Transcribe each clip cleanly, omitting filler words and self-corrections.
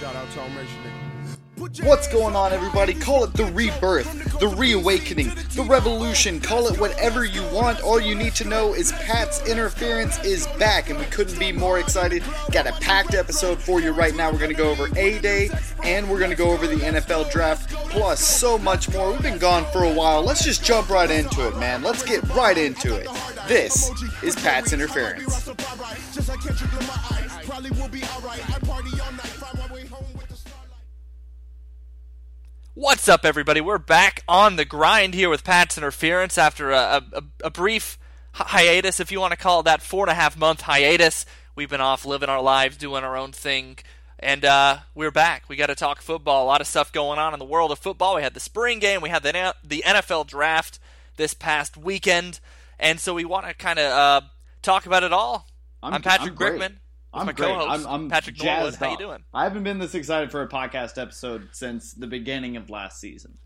Shout out to all nation. What's going on, everybody? Call it the rebirth, the reawakening, the revolution. Call it whatever you want. All you need to know is Pat's Interference is back, and we couldn't be more excited. Got a packed episode for you right now. We're going to go over A-Day, and we're going to go over the NFL Draft, plus so much more. We've been gone for a while. Let's just jump right into it, man. Let's get right into it. This is Pat's Interference. What's up, everybody? We're back on the grind here with Pat's Interference after a brief hiatus, if you want to call it that, 4.5 month hiatus. We've been off living our lives, doing our own thing, and we're back. We got to talk football. A lot of stuff going on in the world of football. We had the spring game. We had the NFL draft this past weekend, and so we want to kind of talk about it all. I'm Patrick Brickman. I'm my co-host, I'm Patrick Norwood. How you doing? I haven't been this excited for a podcast episode since the beginning of last season.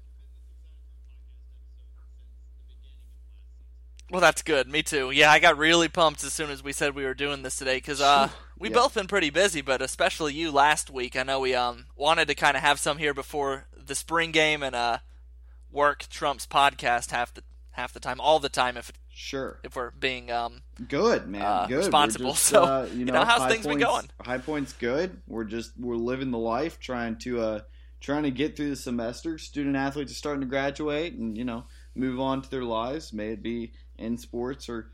Well, that's good. Me too. Yeah, I got really pumped as soon as we said we were doing this today because we've both been pretty busy, but especially you last week. I know we wanted to kind of have some here before the spring game and work Trump's podcast half the time, all the time if it sure. If we're being good, man, good. Responsible. Just, so you know how's things been going? High Point's good. We're living the life, trying to get through the semester. Student athletes are starting to graduate and move on to their lives, may it be in sports or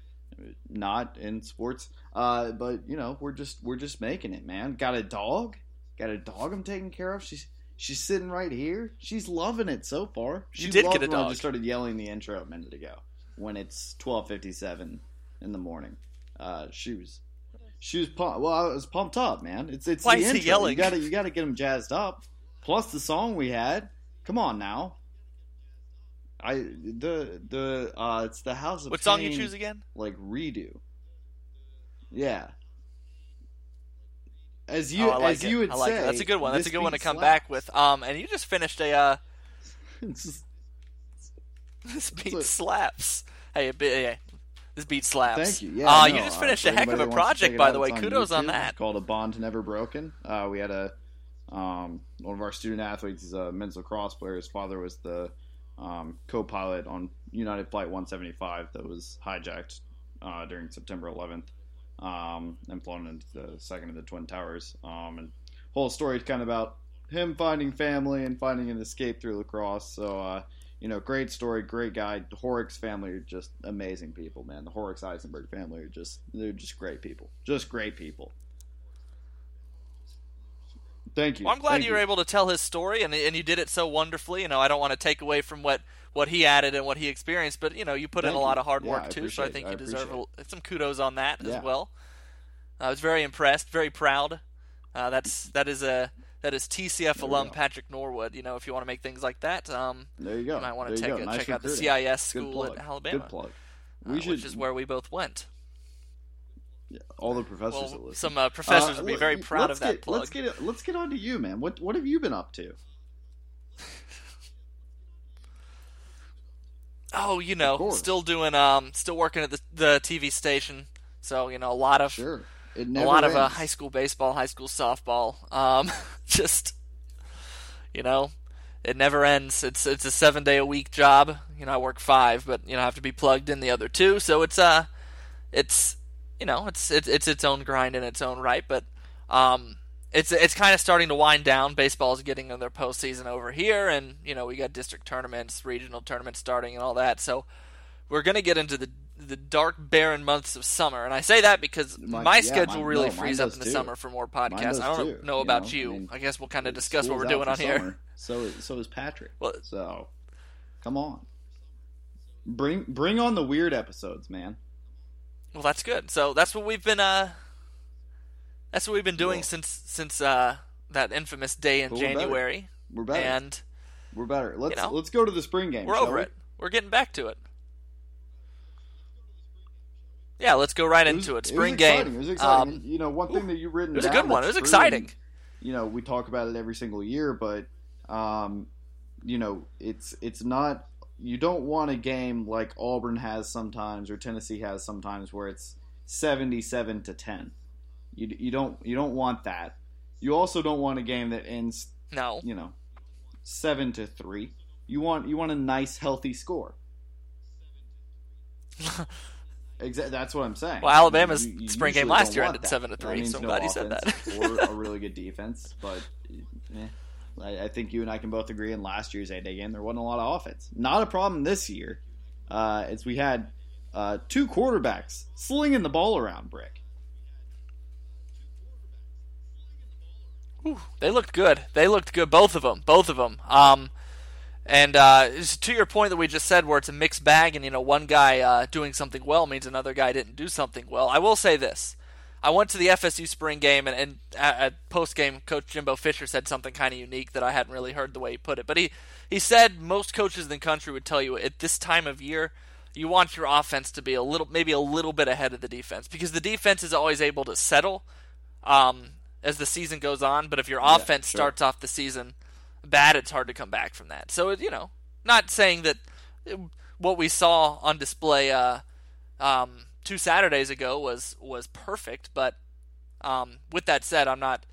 not in sports. But we're just making it, man. Got a dog I'm taking care of. She's sitting right here. She's loving it so far. She did get a dog. I just started yelling the intro a minute ago. When it's 12:57 in the morning, she was pumped. Well, I was pumped up, man. It's why the is intro. He yelling? You gotta get him jazzed up. Plus the song we had. Come on now. It's the House of Pain. What song you choose again? Like redo. Yeah. As you would say, that's a good one. That's a good one to come back with. And you just finished a. This beat slaps. Hey, this beat slaps. Thank you. Yeah, you just finished a heck of a project, by the way. Kudos on that. It's called A Bond Never Broken. We had a one of our student athletes is a men's lacrosse player. His father was the co-pilot on United Flight 175 that was hijacked during September 11th and flown into the second of the Twin Towers. And whole story kind of about him finding family and finding an escape through lacrosse. So. Great story, great guy. The Horrocks family are just amazing people, man. The Horrocks Eisenberg family they're just great people. Just great people. Thank you. Well, I'm glad you were able to tell his story, and you did it so wonderfully. I don't want to take away from what he added and what he experienced, but you put in a lot of hard work too, so I think you deserve some kudos on that as well. I was very impressed, very proud. That is TCF alum Patrick Norwood. If you want to make things like that, there you go. You might want to check out the CIS school at Alabama, Good plug. Which is where we both went. Yeah, all the professors. Well, some professors would be very proud of that plug. Let's get on to you, man. What have you been up to? Still doing still working at the TV station. So a lot of sure. A lot of high school baseball, high school softball. It never ends. It's a 7-day-a-week job. I work 5, but I have to be plugged in the other 2. So it's its own grind in its own right. But it's kind of starting to wind down. Baseball's getting in their postseason over here, and we got district tournaments, regional tournaments starting, and all that. So we're gonna get into the dark, barren months of summer, and I say that because my schedule really frees up in the summer for more podcasts. I don't know about you. I guess we'll kind of discuss what we're doing on here. So is Patrick. Well, so come on, bring on the weird episodes, man. Well, that's good. So that's what we've been doing since that infamous day in January. We're better. Let's go to the spring game. We're over it. We're getting back to it. Yeah, let's go right into it. Spring game. It was exciting. One thing that you've written down. It was a good one. It was exciting. We talk about it every single year, but, it's not – you don't want a game like Auburn has sometimes or Tennessee has sometimes where it's 77-10. You don't want that. You also don't want a game that ends, 7-3. You want a nice, healthy score. Exactly, that's what I'm saying. Well, Alabama's spring game last year ended 7-3. So I'm glad you said that. Or a really good defense, but I think you and I can both agree. In last year's A-Day game, there wasn't a lot of offense. Not a problem this year. It's we had two quarterbacks slinging the ball around, Brick. Ooh, they looked good. Both of them. And to your point that we just said, where it's a mixed bag, and one guy doing something well means another guy didn't do something well. I will say this: I went to the FSU spring game, and at post game, Coach Jimbo Fisher said something kind of unique that I hadn't really heard the way he put it. But he said most coaches in the country would tell you at this time of year, you want your offense to be a little bit ahead of the defense, because the defense is always able to settle as the season goes on. But if your offense starts off the season bad, it's hard to come back from that. So, not saying that what we saw on display two Saturdays ago was perfect, but with that said, I'm not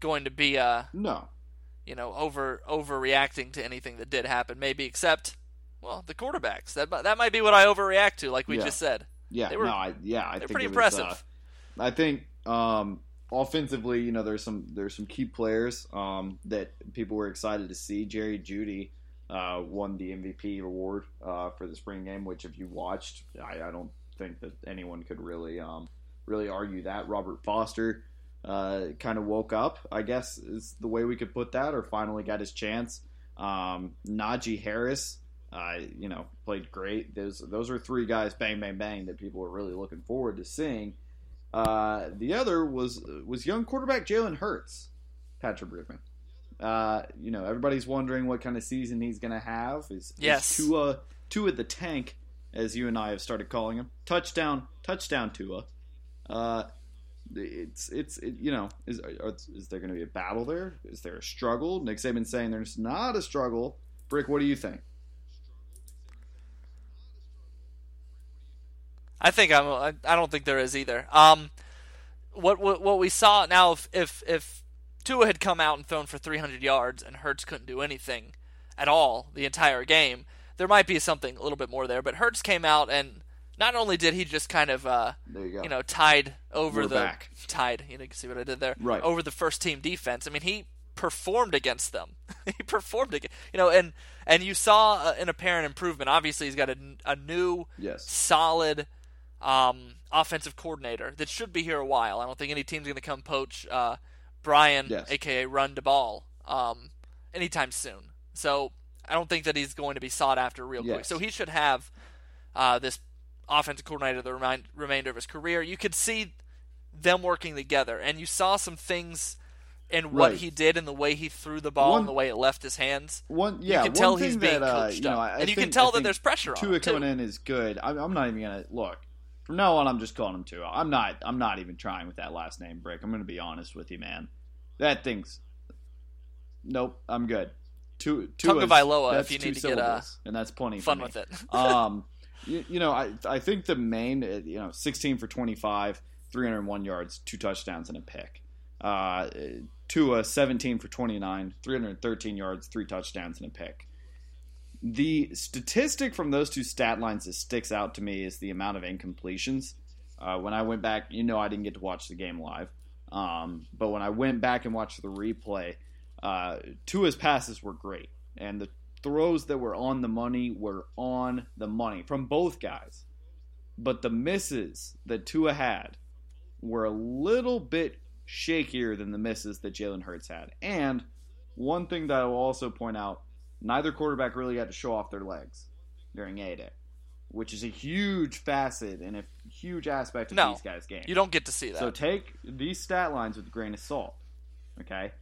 going to be overreacting to anything that did happen. Maybe except, the quarterbacks. That might be what I overreact to, like we just said. Yeah, they were. I think pretty impressive. I think. Offensively, there's some key players that people were excited to see. Jerry Jeudy won the MVP award for the spring game, which if you watched, I don't think that anyone could really argue that. Robert Foster kind of woke up, I guess is the way we could put that, or finally got his chance. Najee Harris, played great. Those are three guys, bang, bang, bang, that people were really looking forward to seeing. The other was young quarterback Jalen Hurts, Patrick Reuben. Everybody's wondering what kind of season he's going to have. Is Tua the tank, as you and I have started calling him. Touchdown Tua. Is there going to be a battle there? Is there a struggle? Nick Saban's saying there's not a struggle. Brick, what do you think? I don't think there is either. What we saw now, if Tua had come out and thrown for 300 yards and Hurts couldn't do anything at all the entire game, there might be something a little bit more there. But Hurts came out, and not only did he just kind of tied over you can see what I did there, right, over the first team defense. I mean, he performed against them. And you saw an apparent improvement. Obviously, he's got a new solid offensive coordinator that should be here a while. I don't think any team's going to come poach Brian, a.k.a. Run Daboll, anytime soon. So I don't think that he's going to be sought after real quick. So he should have this offensive coordinator the remainder of his career. You could see them working together, and you saw some things in what he did and the way he threw the ball and the way it left his hands. You can tell he's being coached up. And you can tell that there's pressure on him, too. Tua coming in is good. I'm not even going to – look. From now on, I'm just calling him Tua. I'm not even trying with that last name, Brick. I'm going to be honest with you, man. That thing's. Nope, I'm good. Tua. Tagovailoa, if you need to get and that's plenty fun with it. I think the main, 16 for 25, 301 yards, 2 touchdowns and a pick. Tua, 17 for 29, 313 yards, 3 touchdowns and a pick. The statistic from those two stat lines that sticks out to me is the amount of incompletions. When I went back, I didn't get to watch the game live. But when I went back and watched the replay, Tua's passes were great. And the throws that were on the money from both guys. But the misses that Tua had were a little bit shakier than the misses that Jalen Hurts had. And one thing that I will also point out, neither quarterback really got to show off their legs during A-Day, which is a huge facet and a huge aspect of these guys' games. You don't get to see that. So take these stat lines with a grain of salt, okay?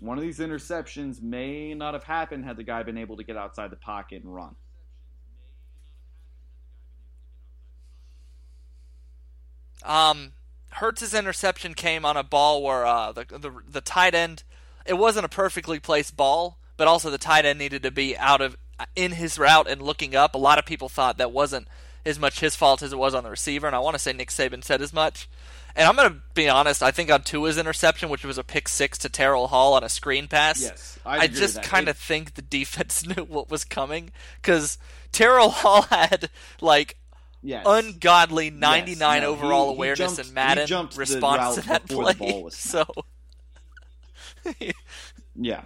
One of these interceptions may not have happened had the guy been able to get outside the pocket and run. Hurts' interception came on a ball where the tight end, it wasn't a perfectly placed ball, but also the tight end needed to be in his route and looking up. A lot of people thought that wasn't as much his fault as it was on the receiver, and I want to say Nick Saban said as much. And I'm going to be honest, I think on Tua's interception, which was a pick six to Terrell Hall on a screen pass, yes, I just kind of think the defense knew what was coming, because Terrell Hall had, like, yes, ungodly 99 overall awareness in Madden response to that play. So, yeah,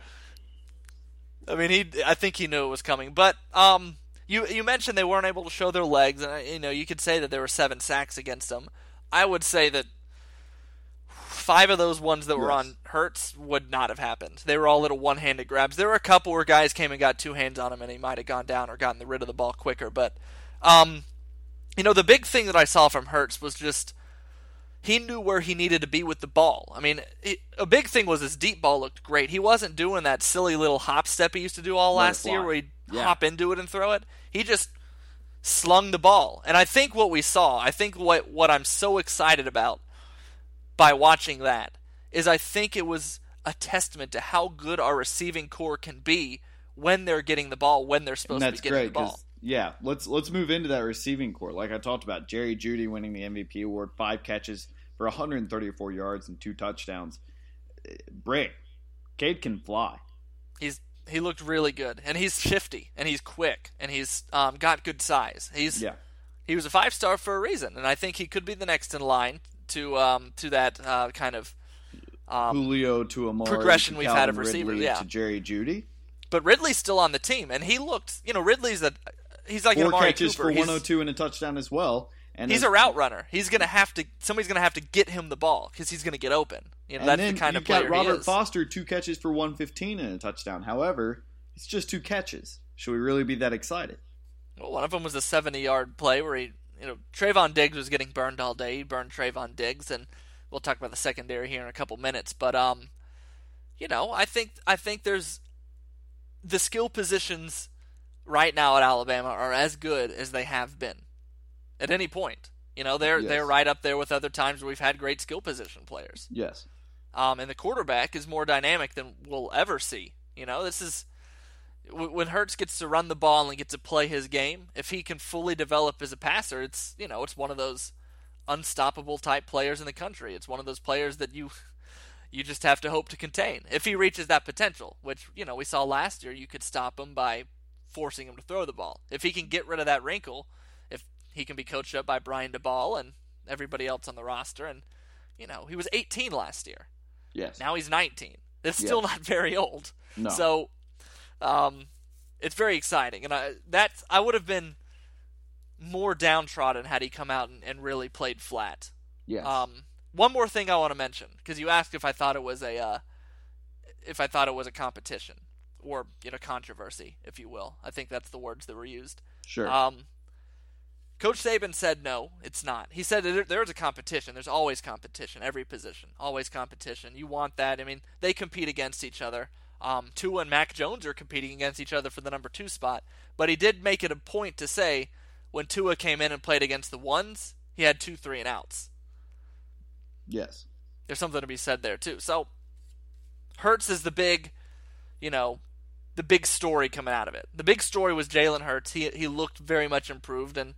I mean, I think he knew it was coming. But you mentioned they weren't able to show their legs, and you know, you could say that there were 7 sacks against them. I would say that 5 of those ones that were on Hurts would not have happened. They were all little one-handed grabs. There were a couple where guys came and got 2 hands on him, and he might have gone down or gotten rid of the ball quicker, but. You know, the big thing that I saw from Hurts was just he knew where he needed to be with the ball. I mean, a big thing was his deep ball looked great. He wasn't doing that silly little hop step he used to do all last year where he'd hop into it and throw it. He just slung the ball. And I think what we saw, I think what I'm so excited about by watching that is I think it was a testament to how good our receiving core can be when they're getting the ball, when they're supposed to be getting the ball. Yeah, let's move into that receiving core. Like I talked about, Jerry Jeudy winning the MVP award, 5 catches for 134 yards and 2 touchdowns. Brick, Cade can fly. He looked really good, and he's shifty, and he's quick, and he's got good size. He was a 5-star for a reason, and I think he could be the next in line to that kind of Julio to Amari progression we've had of receivers. Yeah, to Jerry Jeudy. But Ridley's still on the team, and he looked. You know, Ridley's a. He's like 4 an Amari catches Cooper. For 102 and a touchdown as well. And he's a route runner. He's gonna have to. Somebody's gonna have to get him the ball because he's gonna get open. You know, and that's the kind of player he is. Robert Foster, 2 catches for 115 and a touchdown. However, it's just 2 catches. Should we really be that excited? Well, one of them was a 70-yard play where he, you know, Trevon Diggs was getting burned all day. He burned Trevon Diggs, and we'll talk about the secondary here in a couple minutes. But you know, I think there's the skill positions. Right now at Alabama are as good as they have been at any point. You know, they're right up there with other times where we've had great skill position players. Yes. And the quarterback is more dynamic than we'll ever see. You know, this is when Hurts gets to run the ball and gets to play his game. If he can fully develop as a passer, it's, you know, it's one of those unstoppable type players in the country. It's one of those players that you just have to hope to contain. If he reaches that potential, which, you know, we saw last year, you could stop him by forcing him to throw the ball. If he can get rid of that wrinkle, if he can be coached up by Brian Daboll and everybody else on the roster, and, you know, he was 18 last year. Yes. Now he's 19. That's still not very old. No. So, it's very exciting. And I would have been more downtrodden had he come out and really played flat. Yes. One more thing I want to mention, because you asked if I thought it was a competition. Or, you know, controversy, if you will. I think that's the words that were used. Sure. Coach Saban said no, it's not. He said there's a competition. There's always competition, every position, always competition. You want that. I mean, they compete against each other. Tua and Mac Jones are competing against each other for the number 2 spot. But he did make it a point to say when Tua came in and played against the ones, he had 2 3 and outs. Yes. There's something to be said there, too. So, Hurts is the big, you know, the big story coming out of it. The big story was Jalen Hurts. He looked very much improved, and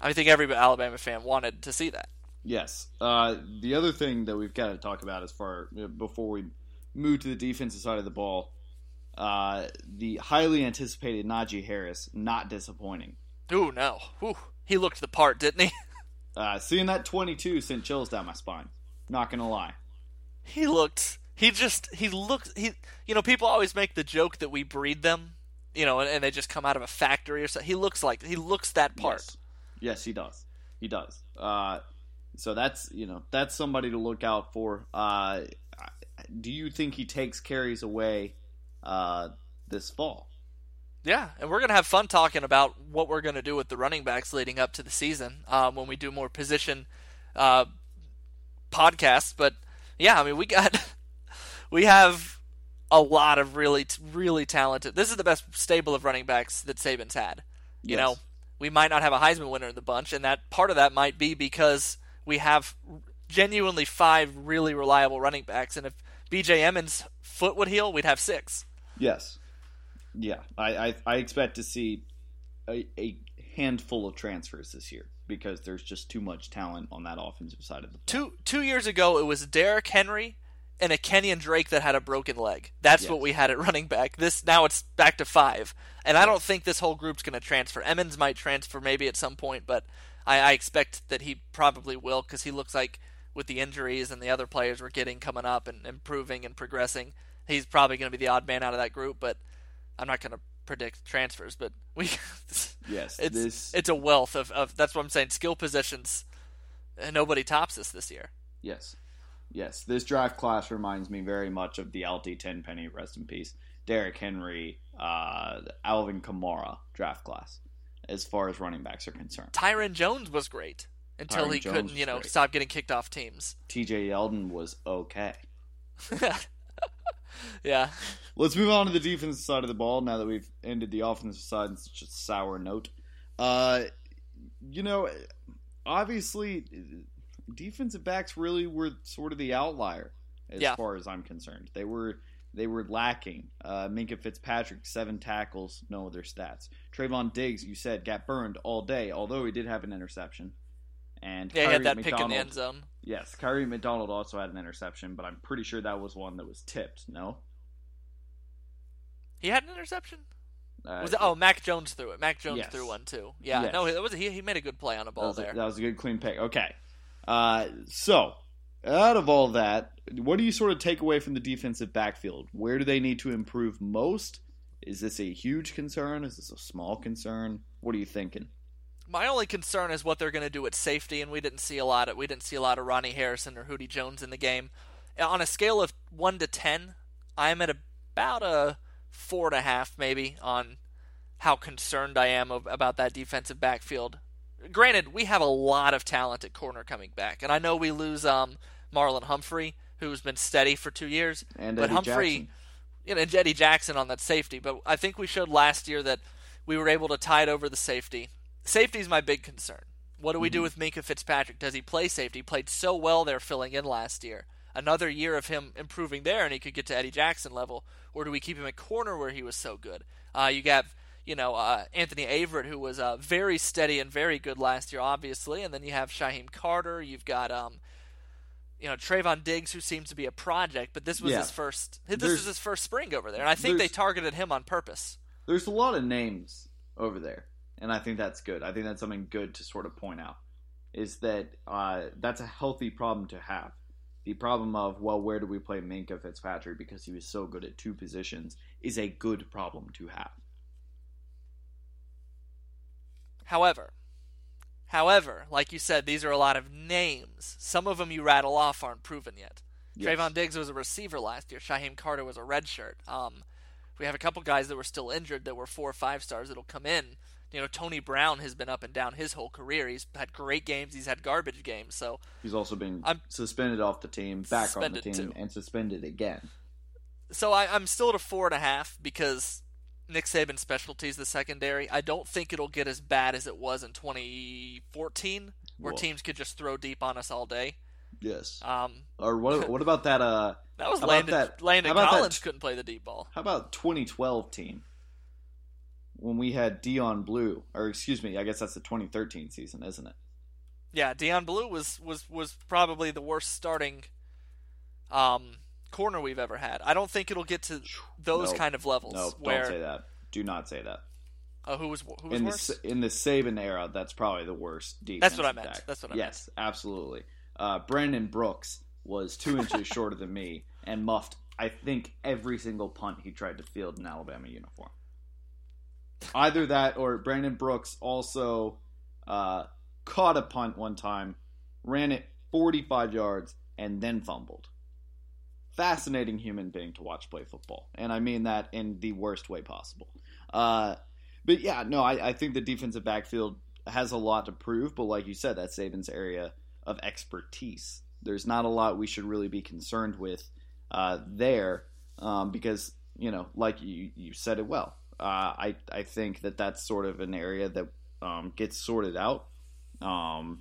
I think every Alabama fan wanted to see that. Yes. The other thing that we've got to talk about as far before we move to the defensive side of the ball, the highly anticipated Najee Harris, not disappointing. Ooh, no. Ooh, he looked the part, didn't he? Seeing that 22 sent chills down my spine. Not going to lie. He looked, you know, people always make the joke that we breed them, you know, and they just come out of a factory or something. He looks that part. Yes, he does. So that's somebody to look out for. Do you think he takes carries away, this fall? Yeah. And we're going to have fun talking about what we're going to do with the running backs leading up to the season, when we do more position, podcasts. But yeah, I mean, we have a lot of really, really talented. This is the best stable of running backs that Saban's had. You know, we might not have a Heisman winner in the bunch, and that part of that might be because we have genuinely 5 really reliable running backs. And if B.J. Emmons' foot would heal, we'd have 6. Yes, yeah, I expect to see a handful of transfers this year. because there's just too much talent on that offensive side of the ball. Two years ago, it was Derrick Henry and a Kenyan Drake that had a broken leg. That's what we had at running back. Now it's back to five. And I don't think this whole group's going to transfer. Emmons might transfer maybe at some point, but I expect that he probably will, because he looks like with the injuries and the other players we're getting coming up and improving and progressing, he's probably going to be the odd man out of that group, but I'm not going to predict transfers. But it's a wealth of that's what I'm saying, skill positions, and nobody tops this year. Yes, this draft class reminds me very much of the Alti Tenpenny, rest in peace, Derrick Henry, Alvin Kamara draft class, as far as running backs are concerned. Tyron Jones was great until couldn't, stop getting kicked off teams. T.J. Yeldon was okay. Yeah. Let's move on to the defensive side of the ball now that we've ended the offensive side on such a sour note. Obviously, defensive backs really were sort of the outlier as far as I'm concerned. They were lacking. Minkah Fitzpatrick, 7 tackles, no other stats. Trevon Diggs, you said, got burned all day, although he did have an interception. And he had that pick in the end zone. Yes, Kyrie McDonald also had an interception, but I'm pretty sure that was one that was tipped, no? He had an interception? Mac Jones threw it. Mac Jones threw one, too. Yeah, yes. No, he made a good play on a ball there. That was a good, clean pick. Okay. So, out of all that, what do you sort of take away from the defensive backfield? Where do they need to improve most? Is this a huge concern? Is this a small concern? What are you thinking? My only concern is what they're going to do at safety, and we didn't see a lot of Ronnie Harrison or Hootie Jones in the game. On a scale of 1 to 10, I'm at about a 4.5 maybe on how concerned I am about that defensive backfield. Granted, we have a lot of talent at corner coming back, and I know we lose Marlon Humphrey, who's been steady for 2 years, and Eddie Jackson on that safety. But I think we showed last year that we were able to tide over the safety. Safety is my big concern. What do we do with Minkah Fitzpatrick? Does he play safety? He played so well there filling in last year. Another year of him improving there and he could get to Eddie Jackson level. Or do we keep him at corner where he was so good? You got, Anthony Averett, who was very steady and very good last year, obviously. And then you have Shyheim Carter. You've got, Trevon Diggs, who seems to be a project. But this was his first spring over there. And I think they targeted him on purpose. There's a lot of names over there. And I think that's good. I think that's something good to sort of point out, is that that's a healthy problem to have. The problem of, where do we play Minkah Fitzpatrick because he was so good at two positions is a good problem to have. However, like you said, these are a lot of names. Some of them you rattle off aren't proven yet. Yes. Trevon Diggs was a receiver last year. Shyheim Carter was a redshirt. We have a couple guys that were still injured that were 4 or 5 stars that'll come in. Tony Brown has been up and down his whole career. He's had great games. He's had garbage games. So he's also been suspended off the team, back on the team, and suspended again. So I'm still at a 4.5 because Nick Saban's specialty is the secondary. I don't think it'll get as bad as it was in 2014, where teams could just throw deep on us all day. Yes. What about that? That was Landon Collins couldn't play the deep ball. How about 2012 team? When we had Dion Blue, I guess that's the 2013 season, isn't it? Yeah, Dion Blue was probably the worst starting corner we've ever had. I don't think it'll get to those kind of levels. No, don't say that. Do not say that. Who was worse? In the Saban era, that's probably the worst defense. That's what I meant. Yes, absolutely. Brandon Brooks was 2 inches shorter than me and muffed, I think, every single punt he tried to field in Alabama uniform. Either that or Brandon Brooks also caught a punt one time, ran it 45 yards, and then fumbled. Fascinating human being to watch play football. And I mean that in the worst way possible. I think the defensive backfield has a lot to prove. But like you said, that's Saban's area of expertise. There's not a lot we should really be concerned with there because, like you said it well. I think that's sort of an area that gets sorted out, and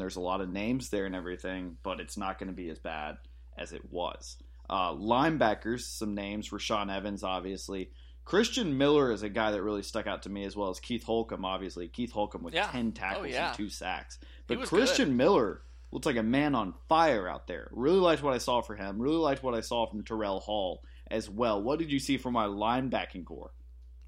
there's a lot of names there and everything, but it's not going to be as bad as it was. Linebackers, some names, Rashaan Evans, obviously, Christian Miller is a guy that really stuck out to me, as well as Keith Holcomb, obviously. Keith Holcomb with 10 tackles and 2 sacks. But Christian Miller looks like a man on fire out there. Really liked what I saw for him. Really liked what I saw from Terrell Hall as well. What did you see from my linebacking core?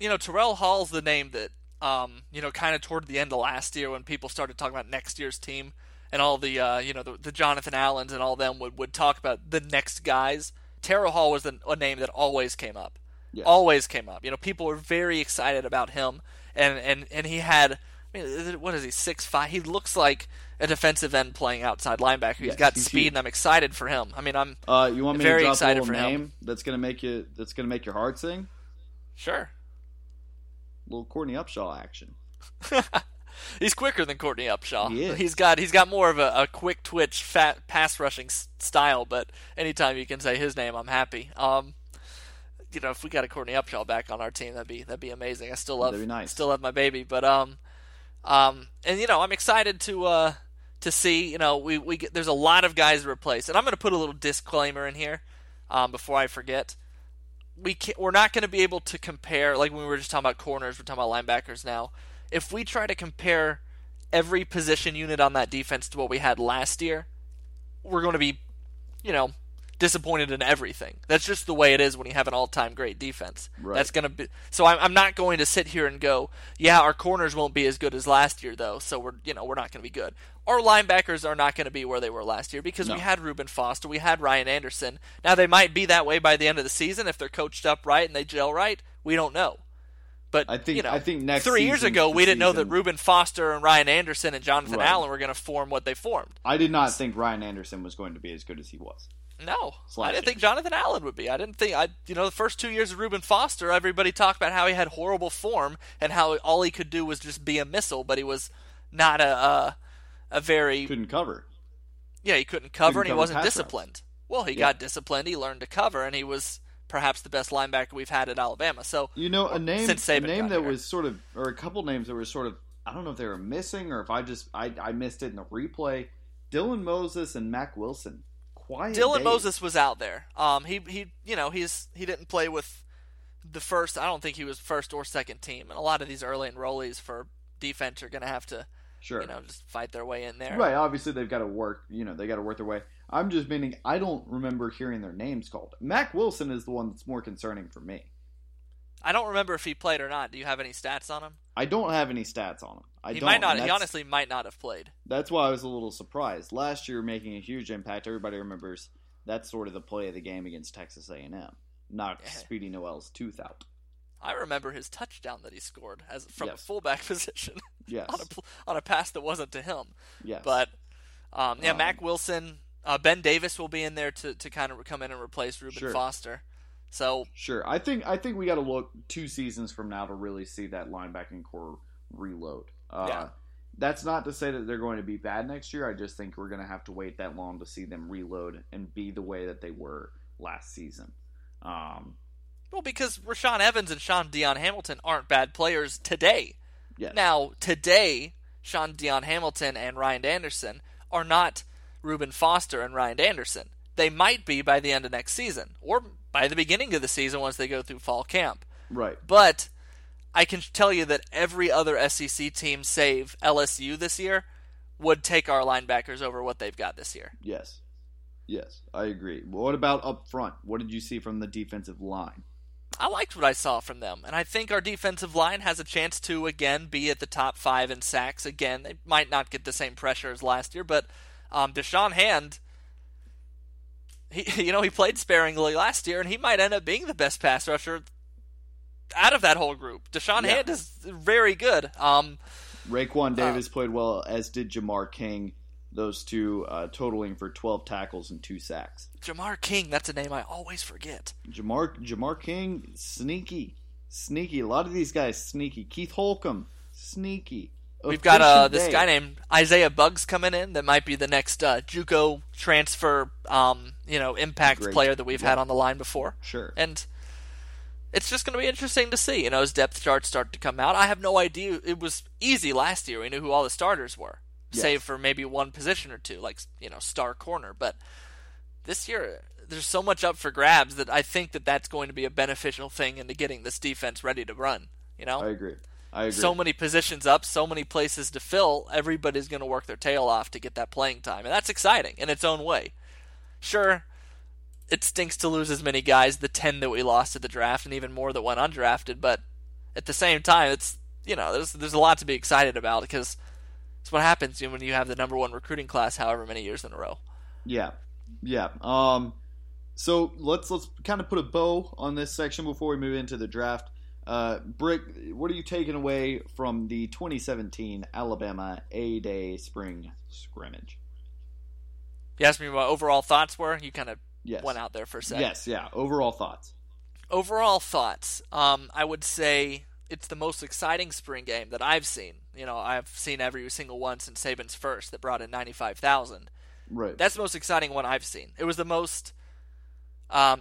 You know, Terrell Hall's the name that, you know, kind of toward the end of last year when people started talking about next year's team and all the, you know, the Jonathan Allens and all them would talk about the next guys. Terrell Hall was a name that always came up. Yes. Always came up. You know, people were very excited about him, and he had, I mean, what is he, 6'5"? He looks like a defensive end playing outside linebacker. He's got speed, and I'm excited for him. I mean, I'm you want me very to drop excited a for name him. That's gonna make your heart sing. Sure. A little Courtney Upshaw action. He's quicker than Courtney Upshaw. He is. He's got more of a quick twitch, fat pass rushing style. But anytime you can say his name, I'm happy. You know, if we got a Courtney Upshaw back on our team, that'd be amazing. I still love my baby, but and you know, I'm excited to see. You know, we get, there's a lot of guys to replace, and I'm going to put a little disclaimer in here before I forget. We're not going to be able to compare, like when we were just talking about corners, we're talking about linebackers now. If we try to compare every position unit on that defense to what we had last year, we're going to be, you know, disappointed in everything. That's just the way it is when you have an all-time great defense. Right. That's going to be. So I'm not going to sit here and go, yeah, our corners won't be as good as last year, though. So we're not going to be good. Our linebackers are not going to be where they were last year because we had Reuben Foster, we had Ryan Anderson. Now they might be that way by the end of the season if they're coached up right and they gel right. We don't know. But I think next 3 years ago we didn't know that Reuben Foster and Ryan Anderson and Jonathan Allen were going to form what they formed. I did not think Ryan Anderson was going to be as good as he was. No, I didn't think Jonathan Allen would be. I didn't think you know, the first 2 years of Reuben Foster, everybody talked about how he had horrible form and how all he could do was just be a missile, but he was not a very couldn't cover. Yeah, he couldn't cover, and he wasn't disciplined. Well, he got disciplined. He learned to cover, and he was perhaps the best linebacker we've had at Alabama. So you know, a name that was sort of, or a couple names that were sort of, I don't know if they were missing or if I missed it in the replay. Dylan Moses and Mack Wilson. Dylan Moses was out there. He didn't play with the first. I don't think he was first or second team. And a lot of these early enrollees for defense are going to have to, you know, just fight their way in there. Right. Obviously, they've got to work. You know, they got to work their way. I'm just meaning I don't remember hearing their names called. Mack Wilson is the one that's more concerning for me. I don't remember if he played or not. Do you have any stats on him? I don't have any stats on him. He honestly might not have played. That's why I was a little surprised. Last year, making a huge impact. Everybody remembers that's sort of the play of the game against Texas A&M. Knocked Speedy Noel's tooth out. I remember his touchdown that he scored from a fullback position. Yes. on a pass that wasn't to him. Yes. But Mack Wilson, Ben Davis will be in there to kind of come in and replace Reuben Foster. So sure, I think we got to look 2 seasons from now to really see that linebacking core reload. That's not to say that they're going to be bad next year. I just think we're going to have to wait that long to see them reload and be the way that they were last season. Well, because Rashaan Evans and Sean Dion Hamilton aren't bad players today. Yes. Now today, Sean Dion Hamilton and Ryan Anderson are not Reuben Foster and Ryan Anderson. They might be by the end of next season, or by the beginning of the season once they go through fall camp. Right. But I can tell you that every other SEC team save LSU this year would take our linebackers over what they've got this year. Yes. Yes, I agree. Well, what about up front? What did you see from the defensive line? I liked what I saw from them, and I think our defensive line has a chance to, again, be at the top 5 in sacks. Again, they might not get the same pressure as last year, but Deshaun Hand... He played sparingly last year, and he might end up being the best pass rusher out of that whole group. Deshaun Hand is very good. Raekwon Davis played well, as did Jamar King. Those two totaling for 12 tackles and 2 sacks. Jamar King, that's a name I always forget. Jamar King, sneaky. A lot of these guys sneaky. Keith Holcomb, sneaky. We've got this guy named Isaiah Bugs coming in that might be the next JUCO transfer, impact player that we've had on the line before. Sure. And it's just going to be interesting to see, you know, as depth charts start to come out. I have no idea. It was easy last year. We knew who all the starters were, save for maybe one position or two, like, you know, star corner. But this year there's so much up for grabs that I think that that's going to be a beneficial thing into getting this defense ready to run. You know, I agree. So many positions up, so many places to fill. Everybody's going to work their tail off to get that playing time, and that's exciting in its own way. Sure, it stinks to lose as many guys, the 10 that we lost at the draft, and even more that went undrafted. But at the same time, it's, you know, there's a lot to be excited about, because it's what happens when you have the number one recruiting class, however many years in a row. Yeah. So let's kind of put a bow on this section before we move into the draft. Brick, what are you taking away from the 2017 Alabama A-Day spring scrimmage? You asked me what overall thoughts were? You kind of went out there for a second. Yes, yeah, overall thoughts. I would say it's the most exciting spring game that I've seen. You know, I've seen every single one since Saban's first that brought in 95,000. Right. That's the most exciting one I've seen. It was the most...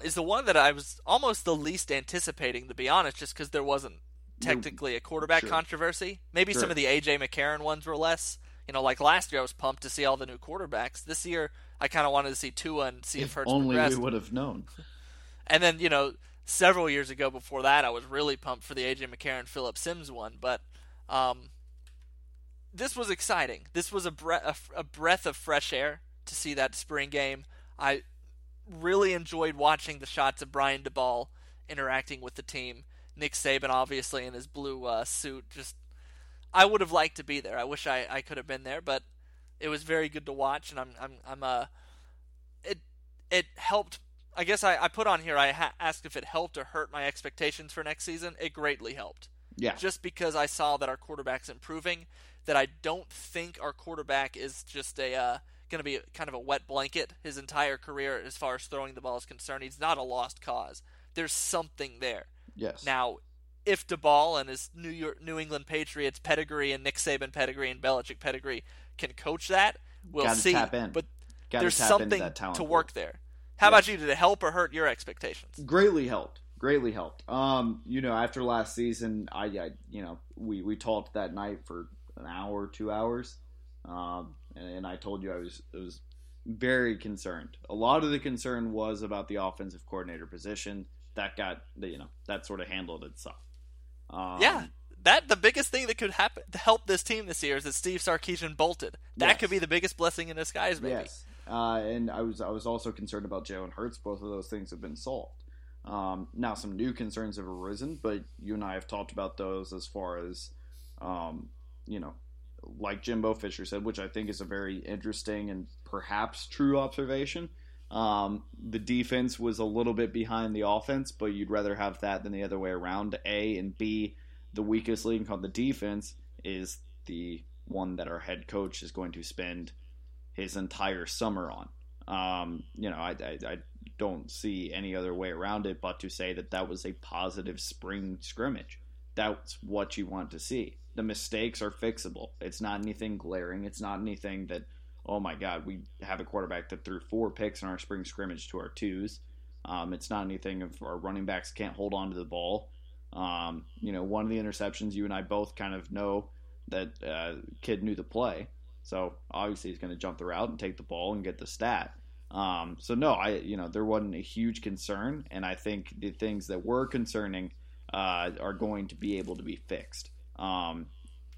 is the one that I was almost the least anticipating, to be honest, just because there wasn't technically a quarterback controversy. Maybe some of the A.J. McCarron ones were less. You know, like last year I was pumped to see all the new quarterbacks. This year I kind of wanted to see Tua and see if Hurts progressed. Only we would have known. And then, you know, several years ago before that I was really pumped for the A.J. McCarron, Phillip Sims one. But this was exciting. This was a breath of fresh air to see that spring game. I really enjoyed watching the shots of Brian Daboll interacting with the team. Nick Saban, obviously, in his blue suit. Just, I would have liked to be there. I wish I could have been there, but it was very good to watch. And it helped. I guess I put on here, I asked if it helped or hurt my expectations for next season. It greatly helped. Yeah. Just because I saw that our quarterback's improving, that I don't think our quarterback is just going to be kind of a wet blanket his entire career as far as throwing the ball is concerned. He's not a lost cause. There's something there. Yes. Now, if Daboll and his New England Patriots pedigree and Nick Saban pedigree and Belichick pedigree can coach that, we'll see. But there's something to work there. How about you? Did it help or hurt your expectations? Greatly helped. You know, after last season, I you know, we talked that night for an hour, 2 hours. And I told you I was very concerned. A lot of the concern was about the offensive coordinator position. That got, you know, that sort of handled itself. The biggest thing that could happen to help this team this year is that Steve Sarkisian bolted. That could be the biggest blessing in disguise, maybe. Yes. And I was also concerned about Jalen Hurts. Both of those things have been solved. Now some new concerns have arisen, but you and I have talked about those as far as, you know, like Jimbo Fisher said, which I think is a very interesting and perhaps true observation. The defense was a little bit behind the offense, but you'd rather have that than the other way around. A and B, the weakest link on the defense is the one that our head coach is going to spend his entire summer on. You know, I don't see any other way around it but to say that was a positive spring scrimmage. That's what you want to see. The mistakes are fixable. It's not anything glaring. It's not anything that, oh my God, we have a quarterback that threw 4 picks in our spring scrimmage to our twos. It's not anything if our running backs can't hold on to the ball. You know, one of the interceptions, you and I both kind of know that kid knew the play. So obviously he's going to jump the route and take the ball and get the stat. So no, there wasn't a huge concern. And I think the things that were concerning are going to be able to be fixed.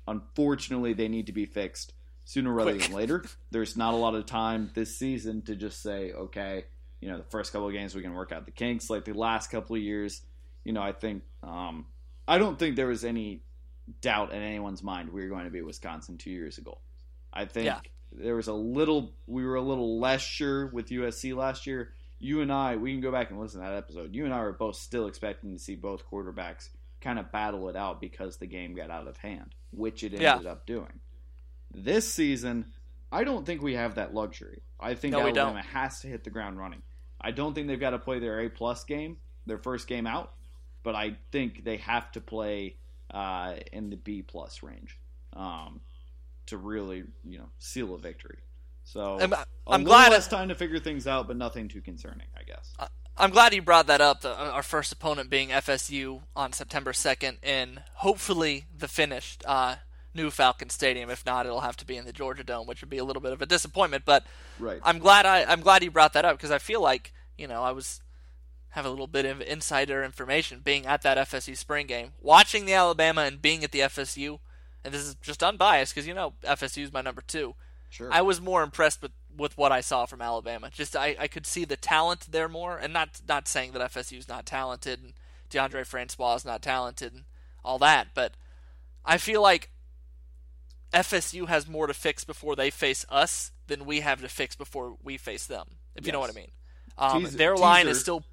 Unfortunately, they need to be fixed sooner rather than later. There's not a lot of time this season to just say, okay, you know, the first couple of games we can work out the kinks. Like the last couple of years, you know, I think I don't think there was any doubt in anyone's mind we were going to be Wisconsin 2 years ago. I think there was we were a little less sure with USC last year. You and I, we can go back and listen to that episode. You and I were both still expecting to see both quarterbacks kind of battle it out because the game got out of hand, which it ended up doing. This season, I don't think we have that luxury. I think Alabama has to hit the ground running. I don't think they've got to play their A-plus game, their first game out, but I think they have to play in the B-plus range to really, you know, seal a victory. So I'm glad less time to figure things out, but nothing too concerning, I guess. I'm glad you brought that up, our first opponent being FSU on September 2nd, and hopefully the finished new Falcon Stadium. If not, it'll have to be in the Georgia Dome, which would be a little bit of a disappointment. But right. I'm glad you brought that up, because I feel like, you know, I was have a little bit of insider information being at that FSU spring game, watching the Alabama and being at the FSU. And this is just unbiased because, you know, FSU is my number two. Sure. I was more impressed with what I saw from Alabama. Just I could see the talent there more, and not saying that FSU is not talented and DeAndre Francois is not talented and all that, but I feel like FSU has more to fix before they face us than we have to fix before we face them, if yes. you know what I mean. Their line is still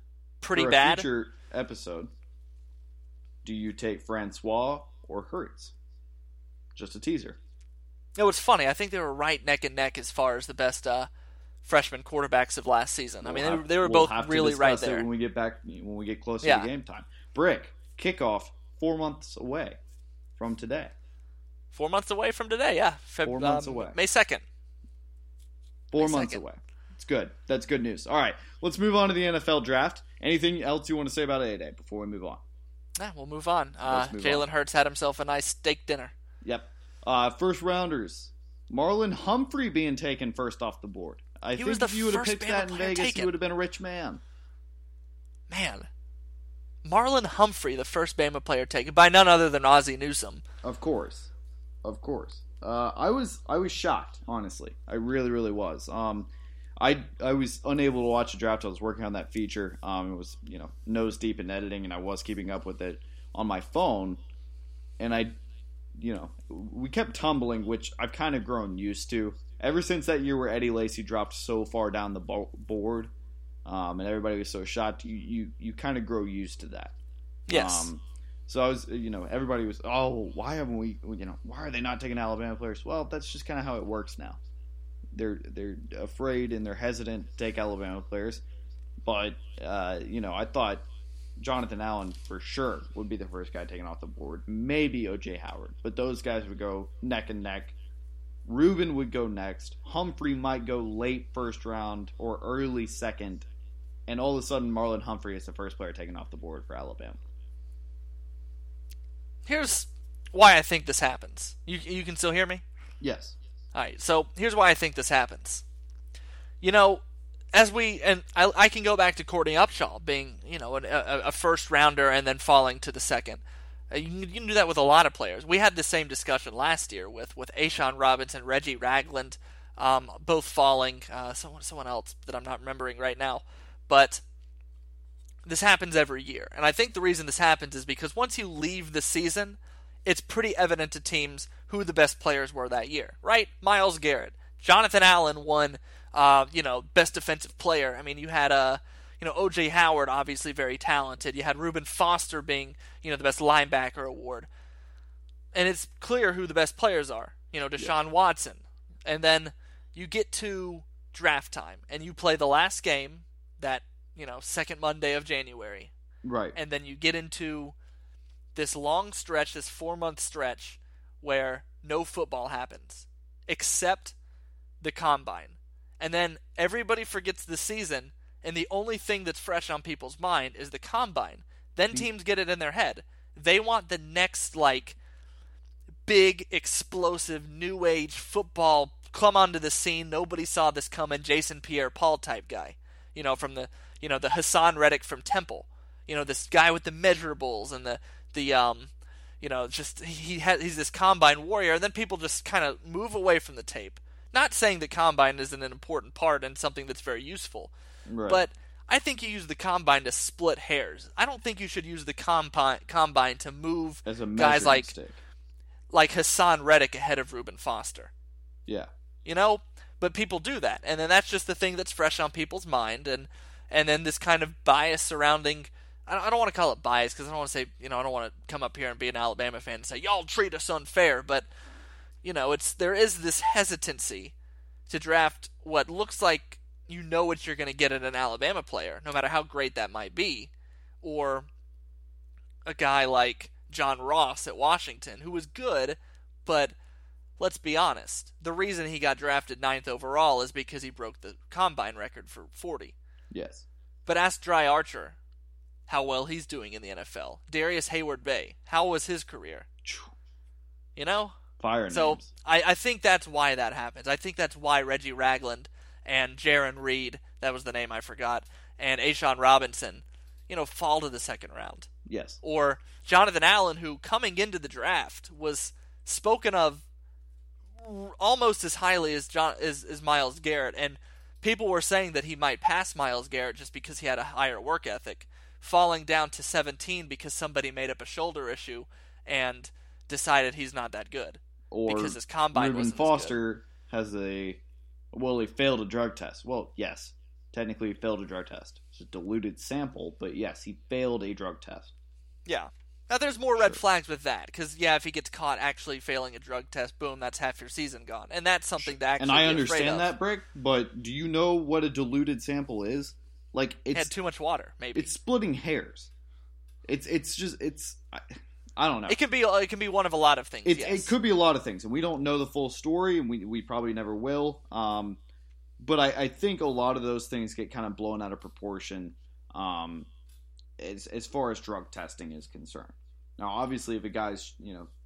pretty bad. Future episode, do you take Francois or Hurts? Just a teaser. No, it's funny. I think they were right neck and neck as far as the best freshman quarterbacks of last season. We'll I mean, they were we'll both really right there. When we get back, when we get closer yeah. to game time. Brick, kickoff 4 months away from today. 4 months away from today, yeah. 4 months away. May 2nd. 4 months away. It's good. That's good news. All right, let's move on to the NFL draft. Anything else you want to say about A-Day before we move on? Yeah, we'll move on. Jalen Hurts had himself a nice steak dinner. Yep. First rounders, Marlon Humphrey being taken first off the board. I he think if you would have picked that in Vegas, taken. You would have been a rich man. Man, Marlon Humphrey, the first Bama player taken by none other than Ozzie Newsome. Of course. I was shocked, honestly. I really, really was. I was unable to watch the draft. I was working on that feature. It was nose deep in editing, and I was keeping up with it on my phone, and we kept tumbling, which I've kind of grown used to ever since that year where Eddie Lacy dropped so far down the board, and everybody was so shocked. You kind of grow used to that. Yes. So I was, everybody was, why are they not taking Alabama players? Well, that's just kind of how it works now. They're afraid and they're hesitant to take Alabama players, but I thought Jonathan Allen, for sure, would be the first guy taken off the board. Maybe O.J. Howard. But those guys would go neck and neck. Reuben would go next. Humphrey might go late first round or early second. And all of a sudden, Marlon Humphrey is the first player taken off the board for Alabama. Here's why I think this happens. You can still hear me? Yes. All right, so here's why I think this happens. I can go back to Courtney Upshaw being, a first rounder and then falling to the second. You can do that with a lot of players. We had the same discussion last year with A'Shawn Robinson, Reggie Ragland, both falling. Someone else that I'm not remembering right now. But this happens every year, and I think the reason this happens is because once you leave the season, it's pretty evident to teams who the best players were that year, right? Miles Garrett, Jonathan Allen won. Best defensive player. I mean, you had O.J. Howard, obviously very talented. You had Reuben Foster being, the best linebacker award. And it's clear who the best players are, Deshaun yeah. Watson. And then you get to draft time, and you play the last game that, second Monday of January. Right. And then you get into this long stretch, this 4 month stretch where no football happens except the combine. And then everybody forgets the season, and the only thing that's fresh on people's mind is the combine. Then teams get it in their head. They want the next, big, explosive, new age football come onto the scene. Nobody saw this coming. Jason Pierre-Paul type guy, from the, the Hassan Reddick from Temple, this guy with the measurables and he's this combine warrior. And then people just kind of move away from the tape. Not saying that combine isn't an important part and something that's very useful, right. But I think you use the combine to split hairs. I don't think you should use the combine to move as a guys like Hassan Reddick ahead of Reuben Foster. Yeah, but people do that, and then that's just the thing that's fresh on people's mind, and then this kind of bias surrounding. I don't want to call it bias because I don't want to say I don't want to come up here and be an Alabama fan and say y'all treat us unfair, but. There is this hesitancy to draft what looks like what you're going to get at an Alabama player, no matter how great that might be, or a guy like John Ross at Washington, who was good, but let's be honest, the reason he got drafted 9th overall is because he broke the combine record for 40. Yes. But ask Dry Archer how well he's doing in the NFL. Darius Hayward-Bay, how was his career? Fire so names. I think that's why that happens. I think that's why Reggie Ragland and Jaron Reed, that was the name I forgot, and A'Shaun Robinson, fall to the second round. Yes. Or Jonathan Allen, who coming into the draft was spoken of almost as highly as Miles Garrett, and people were saying that he might pass Miles Garrett just because he had a higher work ethic, falling down to 17 because somebody made up a shoulder issue and decided he's not that good. Or because his combine Reuben wasn't Foster as good. He failed a drug test. Well, yes, technically he failed a drug test. It's a diluted sample, but yes, he failed a drug test. Yeah. Now there's more red flags with that, because if he gets caught actually failing a drug test, boom, that's half your season gone, and that's something to actually. And I understand that, Brick, but do you know what a diluted sample is? Like it had too much water, maybe. It's splitting hairs. It's just. I don't know. It can be one of a lot of things. It could be a lot of things, and we don't know the full story, and we probably never will. But I think a lot of those things get kind of blown out of proportion, as far as drug testing is concerned. Now, obviously, if a guy's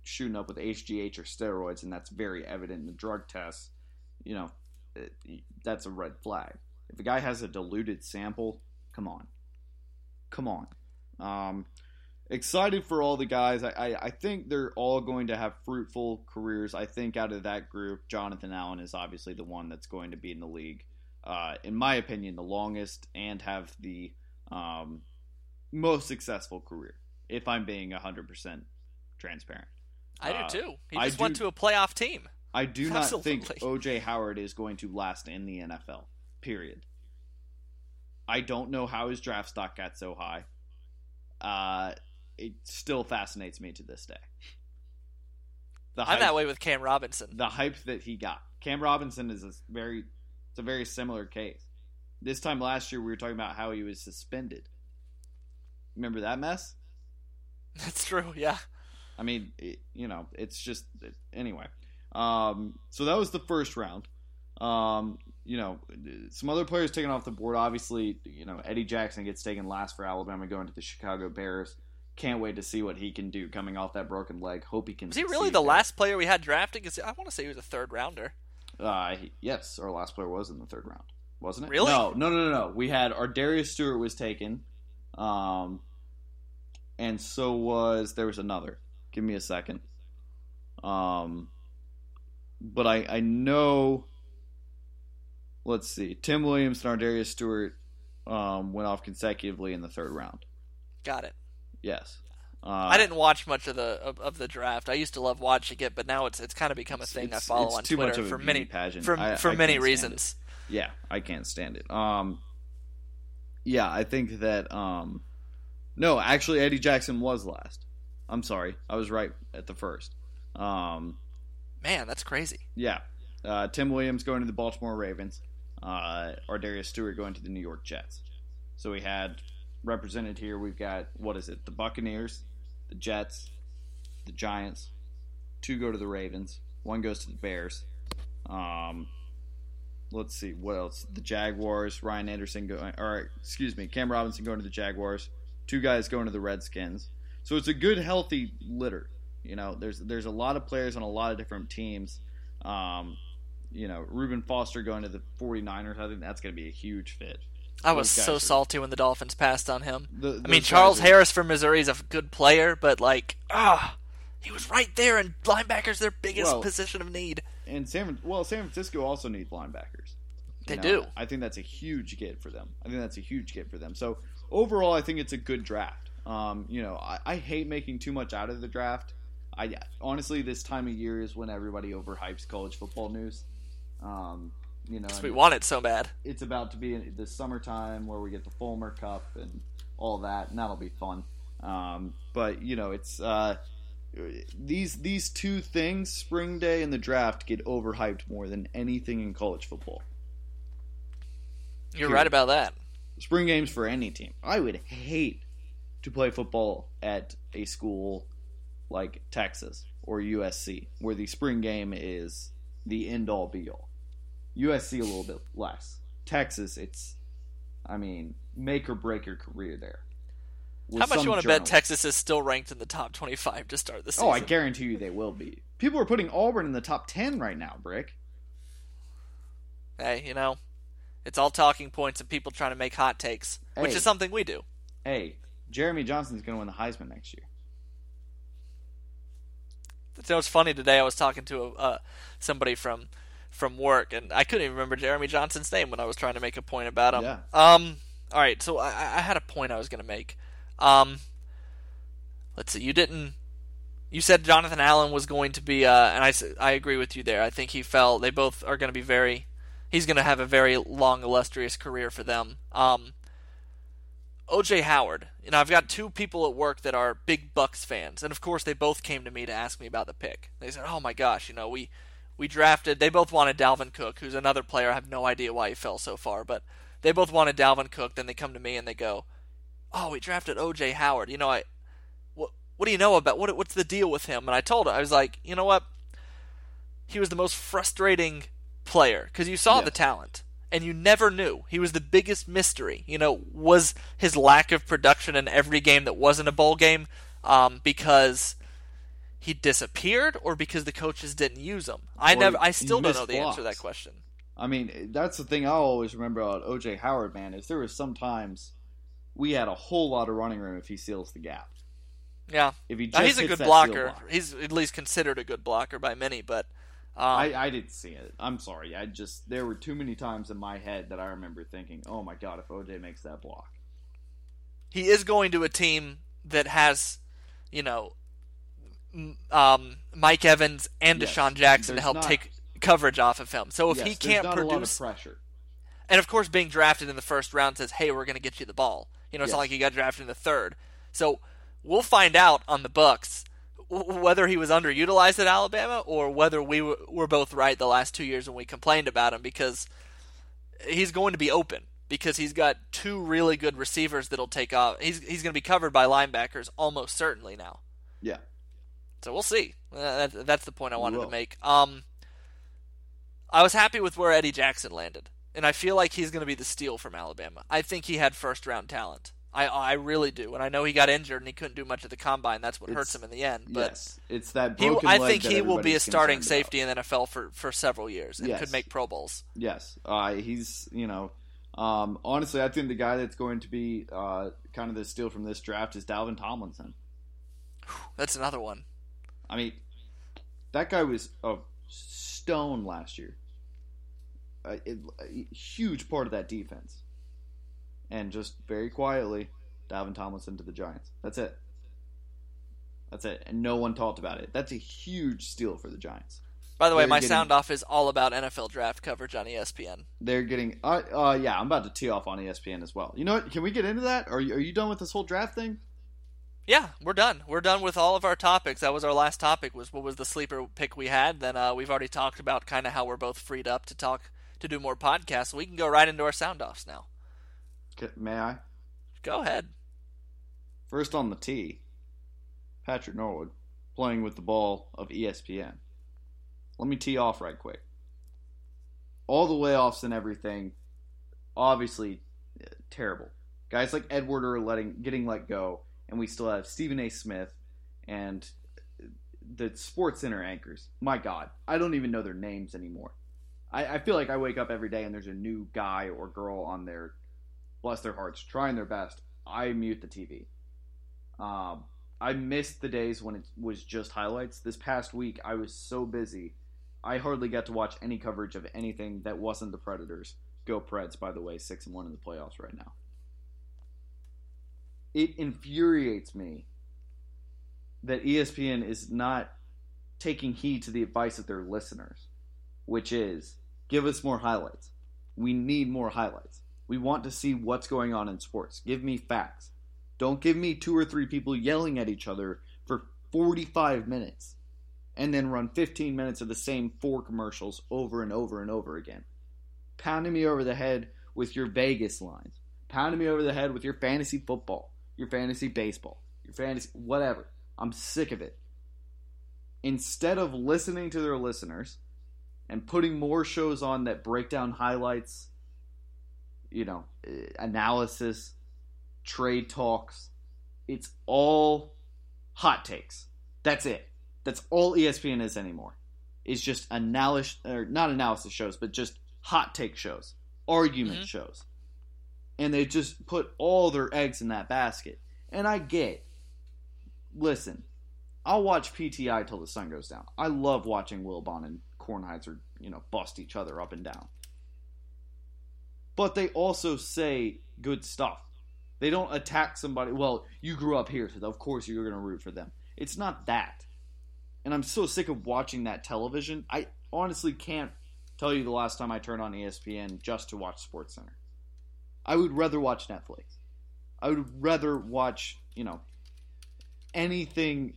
shooting up with HGH or steroids, and that's very evident in the drug tests, that's a red flag. If a guy has a diluted sample, come on. Excited for all the guys. I think they're all going to have fruitful careers. I think out of that group, Jonathan Allen is obviously the one that's going to be in the league, in my opinion, the longest and have the most successful career, if I'm being 100% transparent. I do too. He just went to a playoff team. I do not think O.J. Howard is going to last in the NFL, period. I don't know how his draft stock got so high. It still fascinates me to this day. I'm that way with Cam Robinson. The hype that he got. Cam Robinson is a very similar case. This time last year, we were talking about how he was suspended. Remember that mess? That's true, yeah. I mean, it's just... Anyway. So that was the first round. Some other players taken off the board. Obviously, Eddie Jackson gets taken last for Alabama, going to the Chicago Bears. Can't wait to see what he can do coming off that broken leg. Hope he can. Was he really the last player we had drafting? I want to say he was a third rounder. Yes, our last player was in the third round, wasn't it? Really? No. We had Ardarius Stewart was taken, and so was there was another. Give me a second. But I know. Let's see. Tim Williams and Ardarius Stewart went off consecutively in the third round. Got it. Yes. I didn't watch much of the draft. I used to love watching it, but now it's kind of become a thing I follow on Twitter for many pageant. For many reasons. Yeah, I can't stand it. Yeah, I think that no, actually Eddie Jackson was last. I'm sorry. I was right at the first. Man, that's crazy. Yeah. Tim Williams going to the Baltimore Ravens. Ardarius Stewart going to the New York Jets. So we had represented here, we've got, the Buccaneers, the Jets, the Giants, two go to the Ravens, one goes to the Bears. Let's see, what else? The Jaguars, Cam Robinson going to the Jaguars, two guys going to the Redskins. So it's a good, healthy litter. There's a lot of players on a lot of different teams. Reuben Foster going to the 49ers, I think that's going to be a huge fit. I was so salty when the Dolphins passed on him. Charles Harris from Missouri is a good player, but he was right there, and linebacker's their biggest position of need. And San Francisco also needs linebackers. They do. I think that's a huge get for them. So overall, I think it's a good draft. I hate making too much out of the draft. Honestly, this time of year is when everybody overhypes college football news. We want it so bad. It's about to be the summertime where we get the Fulmer Cup and all that, and that'll be fun. It's these two things, spring day and the draft, get overhyped more than anything in college football. You're right about that. Spring games for any team. I would hate to play football at a school like Texas or USC, where the spring game is the end-all, be-all. USC a little bit less. Texas, it's make or break your career there. How much you want to bet Texas is still ranked in the top 25 to start the season? Oh, I guarantee you they will be. People are putting Auburn in the top 10 right now, Brick. Hey, you know, it's all talking points and people trying to make hot takes, which is something we do. Hey, Jeremy Johnson's going to win the Heisman next year. It was funny today. I was talking to somebody from work, and I couldn't even remember Jeremy Johnson's name when I was trying to make a point about him. Yeah. All right, so I had a point I was going to make. Let's see. You said Jonathan Allen was going to be, and I agree with you there. I think he fell. They both are going to be he's going to have a very long, illustrious career for them. O.J. Howard. You know, I've got two people at work that are big Bucks fans, and of course they both came to me to ask me about the pick. They said, oh my gosh, you know, we drafted, they both wanted Dalvin Cook, who's another player, I have no idea why he fell so far, but they both wanted Dalvin Cook, then they come to me and they go, oh, we drafted O.J. Howard, you know, what do you know about, what's the deal with him? And I told him, I was like, you know what, he was the most frustrating player, because you saw the talent. And you never knew. He was the biggest mystery. You know, was his lack of production in every game that wasn't a bowl game because he disappeared or because the coaches didn't use him? I still don't know the answer to that question. I mean, that's the thing I always remember about O.J. Howard, man, is there was sometimes we had a whole lot of running room if he seals the gap. Yeah. If he just he's a good blocker. He's at least considered a good blocker by many, but... I didn't see it. I'm sorry. There were too many times in my head that I remember thinking, oh my God, if OJ makes that block. He is going to a team that has, you know, Mike Evans and Deshaun Jackson to help take coverage off of him. So if he can't produce, a lot of pressure. And of course being drafted in the first round says, hey, we're going to get you the ball. You know, it's not like he got drafted in the third. So we'll find out on the Bucks whether he was underutilized at Alabama or whether we were both right the last 2 years when we complained about him, because he's going to be open because he's got two really good receivers that'll take off. He's going to be covered by linebackers almost certainly now. Yeah. So we'll see. That's the point I wanted to make. I was happy with where Eddie Jackson landed, and I feel like he's going to be the steal from Alabama. I think he had first-round talent. I really do, and I know he got injured and he couldn't do much at the combine. That's what hurts him in the end. But yes, it's that broken leg. I think he will be a starting safety in the NFL for several years and could make Pro Bowls. Yes, he's honestly, I think the guy that's going to be kind of the steal from this draft is Dalvin Tomlinson. That's another one. I mean, that guy was a stone last year. A huge part of that defense. And just very quietly, Dalvin Tomlinson to the Giants. That's it. That's it. And no one talked about it. That's a huge steal for the Giants. By the way, my sound off is all about NFL draft coverage on ESPN. They're getting I'm about to tee off on ESPN as well. You know what? Can we get into that? Are you done with this whole draft thing? Yeah, we're done. We're done with all of our topics. That was our last topic, was what was the sleeper pick we had. Then we've already talked about kind of how we're both freed up to do more podcasts. We can go right into our sound offs now. May I? Go ahead. First on the tee, Patrick Norwood playing with the ball of ESPN. Let me tee off right quick. All the layoffs and everything, obviously terrible. Guys like Edward are getting let go, and we still have Stephen A. Smith and the Sports Center anchors. My God, I don't even know their names anymore. I feel like I wake up every day and there's a new guy or girl on there. Bless their hearts, trying their best. I mute the TV. I missed the days when it was just highlights. This past week, I was so busy, I hardly got to watch any coverage of anything that wasn't the Predators. Go Preds, by the way, 6-1 in the playoffs right now. It infuriates me that ESPN is not taking heed to the advice of their listeners, which is, give us more highlights. We need more highlights. We want to see what's going on in sports. Give me facts. Don't give me 2 or 3 people yelling at each other for 45 minutes and then run 15 minutes of the same 4 commercials over and over and over again. Pounding me over the head with your Vegas lines. Pounding me over the head with your fantasy football, your fantasy baseball, your fantasy whatever. I'm sick of it. Instead of listening to their listeners and putting more shows on that break down highlights, you know, analysis, trade talks, It's all hot takes. That's it. That's all ESPN is anymore. It's just analysis, or not analysis shows, but just hot take shows, argument shows. And they just put all their eggs in that basket. And I get, listen, I'll watch PTI till the sun goes down. I love watching Wilbon and Kornheiser, you know, bust each other up and down. But they also say good stuff. They don't attack somebody. Well, you grew up here, so of course you're going to root for them. It's not that. And I'm so sick of watching that television. I honestly can't tell you the last time I turned on ESPN just to watch SportsCenter. I would rather watch Netflix. I would rather watch, you know, anything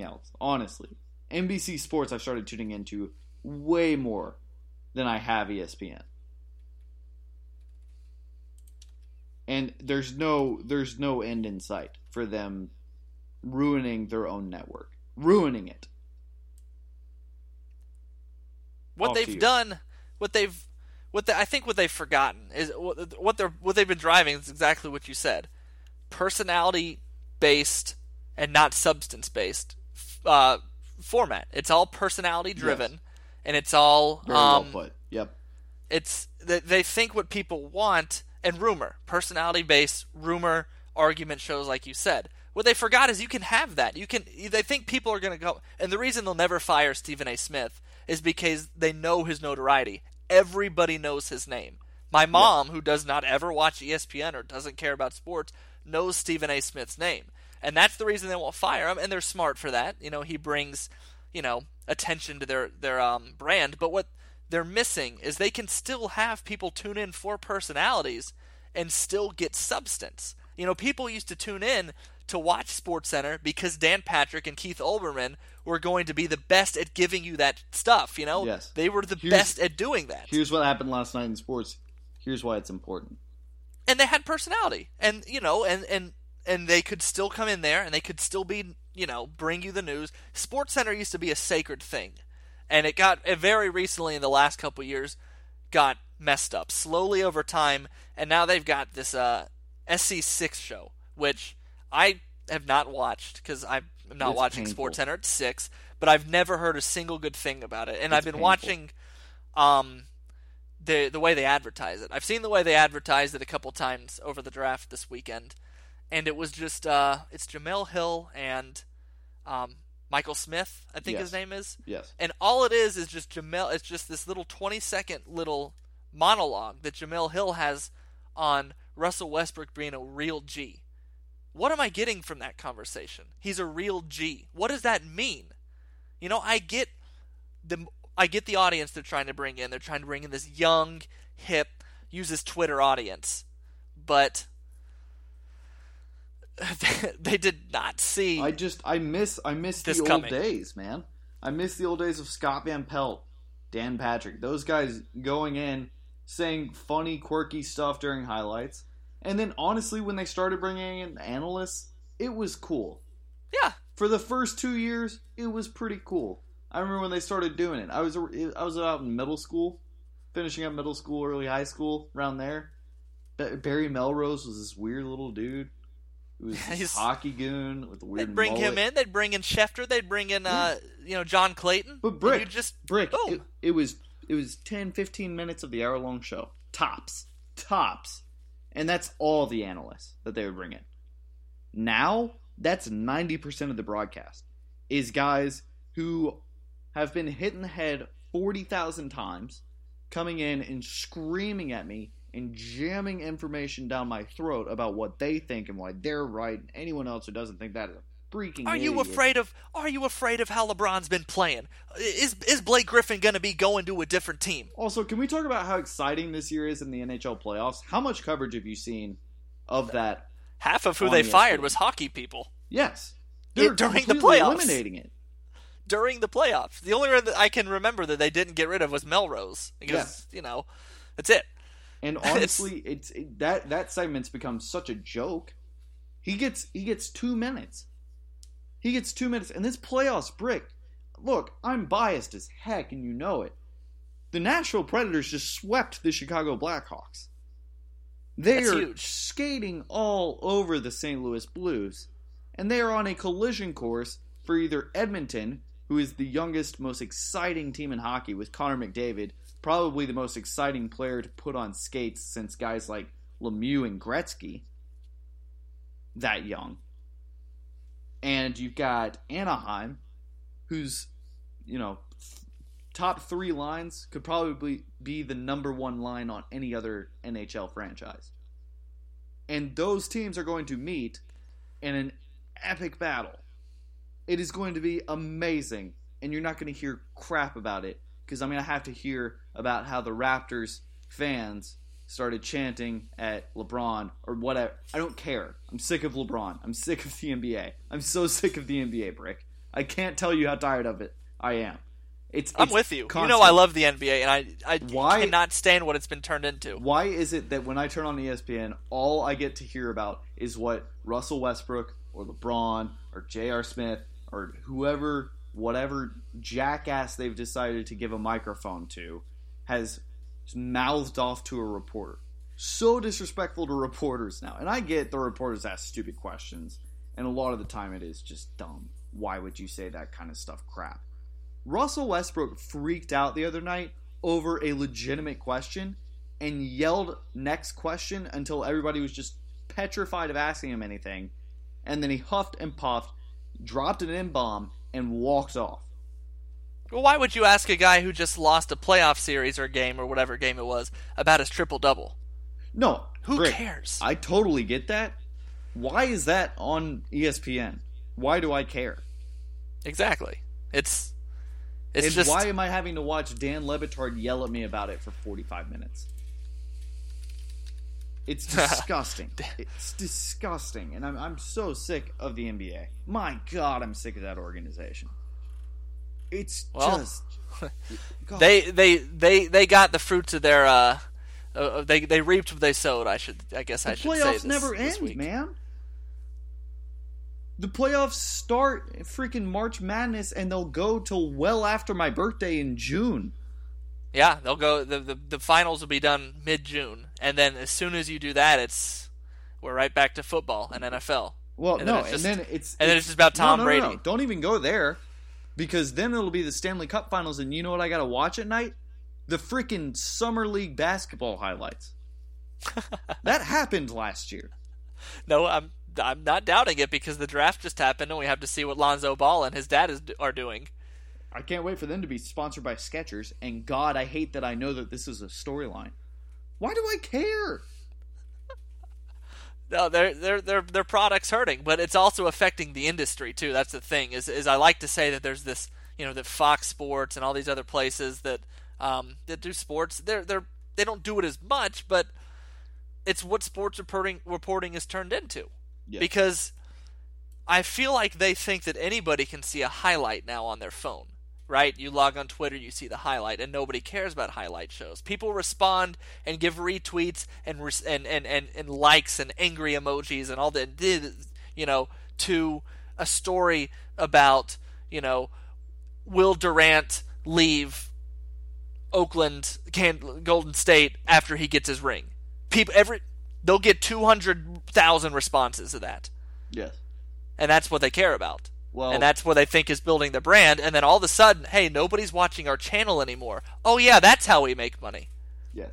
else, honestly. NBC Sports I've started tuning into way more than I have ESPN. And there's no end in sight for them ruining their own network. Ruining it. What they've forgotten is what they've been driving is exactly what you said. Personality based and not substance based format. It's all personality driven, yes. And it's all very well put. Yep. It's they think what people want. And rumor, personality-based rumor argument shows, like you said. What they forgot is you can have that. They think people are going to go, and the reason they'll never fire Stephen A. Smith is because they know his notoriety. Everybody knows his name. My mom, who does not ever watch ESPN or doesn't care about sports, knows Stephen A. Smith's name, and that's the reason they won't fire him. And they're smart for that. You know, he brings, you know, attention to their brand, but what they're missing is they can still have people tune in for personalities and still get substance. You know, people used to tune in to watch SportsCenter because Dan Patrick and Keith Olbermann were going to be the best at giving you that stuff, you know? Yes. They were the best at doing that. Here's what happened last night in sports. Here's why it's important. And they had personality. And, you know, and they could still come in there and they could still be, you know, bring you the news. SportsCenter used to be a sacred thing. And it very recently in the last couple of years got messed up slowly over time, and now they've got this SC6 show, which I have not watched because I'm not watching SportsCenter at 6, but I've never heard a single good thing about it. And I've been watching the way they advertise it. I've seen the way they advertised it a couple times over the draft this weekend, and it was just it's Jamel Hill and Michael Smith, I think his name is. Yes. And all it is just Jamel. It's just this little 20-second little monologue that Jamel Hill has on Russell Westbrook being a real G. What am I getting from that conversation? He's a real G. What does that mean? You know, I get the audience they're trying to bring in. They're trying to bring in this young, hip, uses Twitter audience, but they did not see. I miss the old days, man. I miss the old days of Scott Van Pelt, Dan Patrick, those guys going in, saying funny, quirky stuff during highlights, and then honestly, when they started bringing in analysts, it was cool. Yeah. For the first 2 years, it was pretty cool. I remember when they started doing it. I was out in middle school, finishing up middle school, early high school, around there. Barry Melrose was this weird little dude. It was this hockey goon with a weird mullet. They'd bring him in. They'd bring in Schefter. They'd bring in, you know, John Clayton. But Brick. Boom. It was 10, 15 minutes of the hour-long show. Tops. And that's all the analysts that they would bring in. Now, that's 90% of the broadcast is guys who have been hit in the head 40,000 times, coming in and screaming at me, and jamming information down my throat about what they think and why they're right, and anyone else who doesn't think that is a freaking idiot. Are you afraid of how LeBron's been playing? Is Blake Griffin going to be going to a different team? Also, can we talk about how exciting this year is in the NHL playoffs? How much coverage have you seen of that? Half of who they fired was hockey people. Yes. During the playoffs. Eliminating it. During the playoffs. The only one that I can remember that they didn't get rid of was Melrose. Because, you know, that's it. And honestly, it's that segment's become such a joke. He gets 2 minutes. And this playoffs, Brick, look, I'm biased as heck, and you know it. The Nashville Predators just swept the Chicago Blackhawks. They are skating all over the St. Louis Blues, and they are on a collision course for either Edmonton, who is the youngest, most exciting team in hockey with Connor McDavid, probably the most exciting player to put on skates since guys like Lemieux and Gretzky, that young. And you've got Anaheim, who's, you know, top three lines could probably be the number one line on any other NHL franchise. And those teams are going to meet in an epic battle. It is going to be amazing, and you're not going to hear crap about it, because I'm going to have to hear about how the Raptors fans started chanting at LeBron or whatever. I don't care. I'm sick of LeBron. I'm sick of the NBA. I'm so sick of the NBA, Brick. I can't tell you how tired of it I am. I'm with you. Constant. You know I love the NBA, and I cannot stand what it's been turned into. Why is it that when I turn on ESPN, all I get to hear about is what Russell Westbrook or LeBron or J.R. Smith or whoever, whatever jackass they've decided to give a microphone to, has mouthed off to a reporter? So disrespectful to reporters now. And I get the reporters ask stupid questions, and a lot of the time it is just dumb. Why would you say that kind of stuff crap? Russell Westbrook freaked out the other night over a legitimate question and yelled next question until everybody was just petrified of asking him anything. And then he huffed and puffed, dropped an N-bomb, and walked off. Well, why would you ask a guy who just lost a playoff series or game or whatever game it was about his triple-double? No. Who cares? I totally get that. Why is that on ESPN? Why do I care? Exactly. And just, why am I having to watch Dan Le Batard yell at me about it for 45 minutes? It's disgusting. It's disgusting. And I'm so sick of the NBA. My God, I'm sick of that organization. It's God. They got the fruits of their they reaped what they sowed. I guess I should say this. The playoffs never end, man. The playoffs start freaking March Madness, and they'll go till well after my birthday in June. Yeah, they'll go. The finals will be done mid-June, and then as soon as you do that, we're right back to football and NFL. Well, and no, then it's just about Tom Brady. No. Don't even go there, because then it'll be the Stanley Cup Finals, and you know what I gotta watch at night? The freaking Summer League basketball highlights. That happened last year. No, I'm not doubting it, because the draft just happened and we have to see what Lonzo Ball and his dad are doing. I can't wait for them to be sponsored by Skechers. And God, I hate that I know that this is a storyline. Why do I care? No, their product's hurting, but it's also affecting the industry too. That's the thing. Is I like to say that there's this, you know, that Fox Sports and all these other places that that do sports, they don't do it as much, but it's what sports reporting is turned into. Yes. Because I feel like they think that anybody can see a highlight now on their phone, right? You log on Twitter, you see the highlight, and nobody cares about highlight shows. People respond and give retweets and likes and angry emojis and all that, you know, to a story about, you know, will Durant leave Oakland, Golden State after he gets his ring? They'll get 200,000 responses to that. Yes. And that's what they care about. Well, and that's what they think is building the brand. And then all of a sudden, hey, nobody's watching our channel anymore. Oh, yeah, that's how we make money. Yes.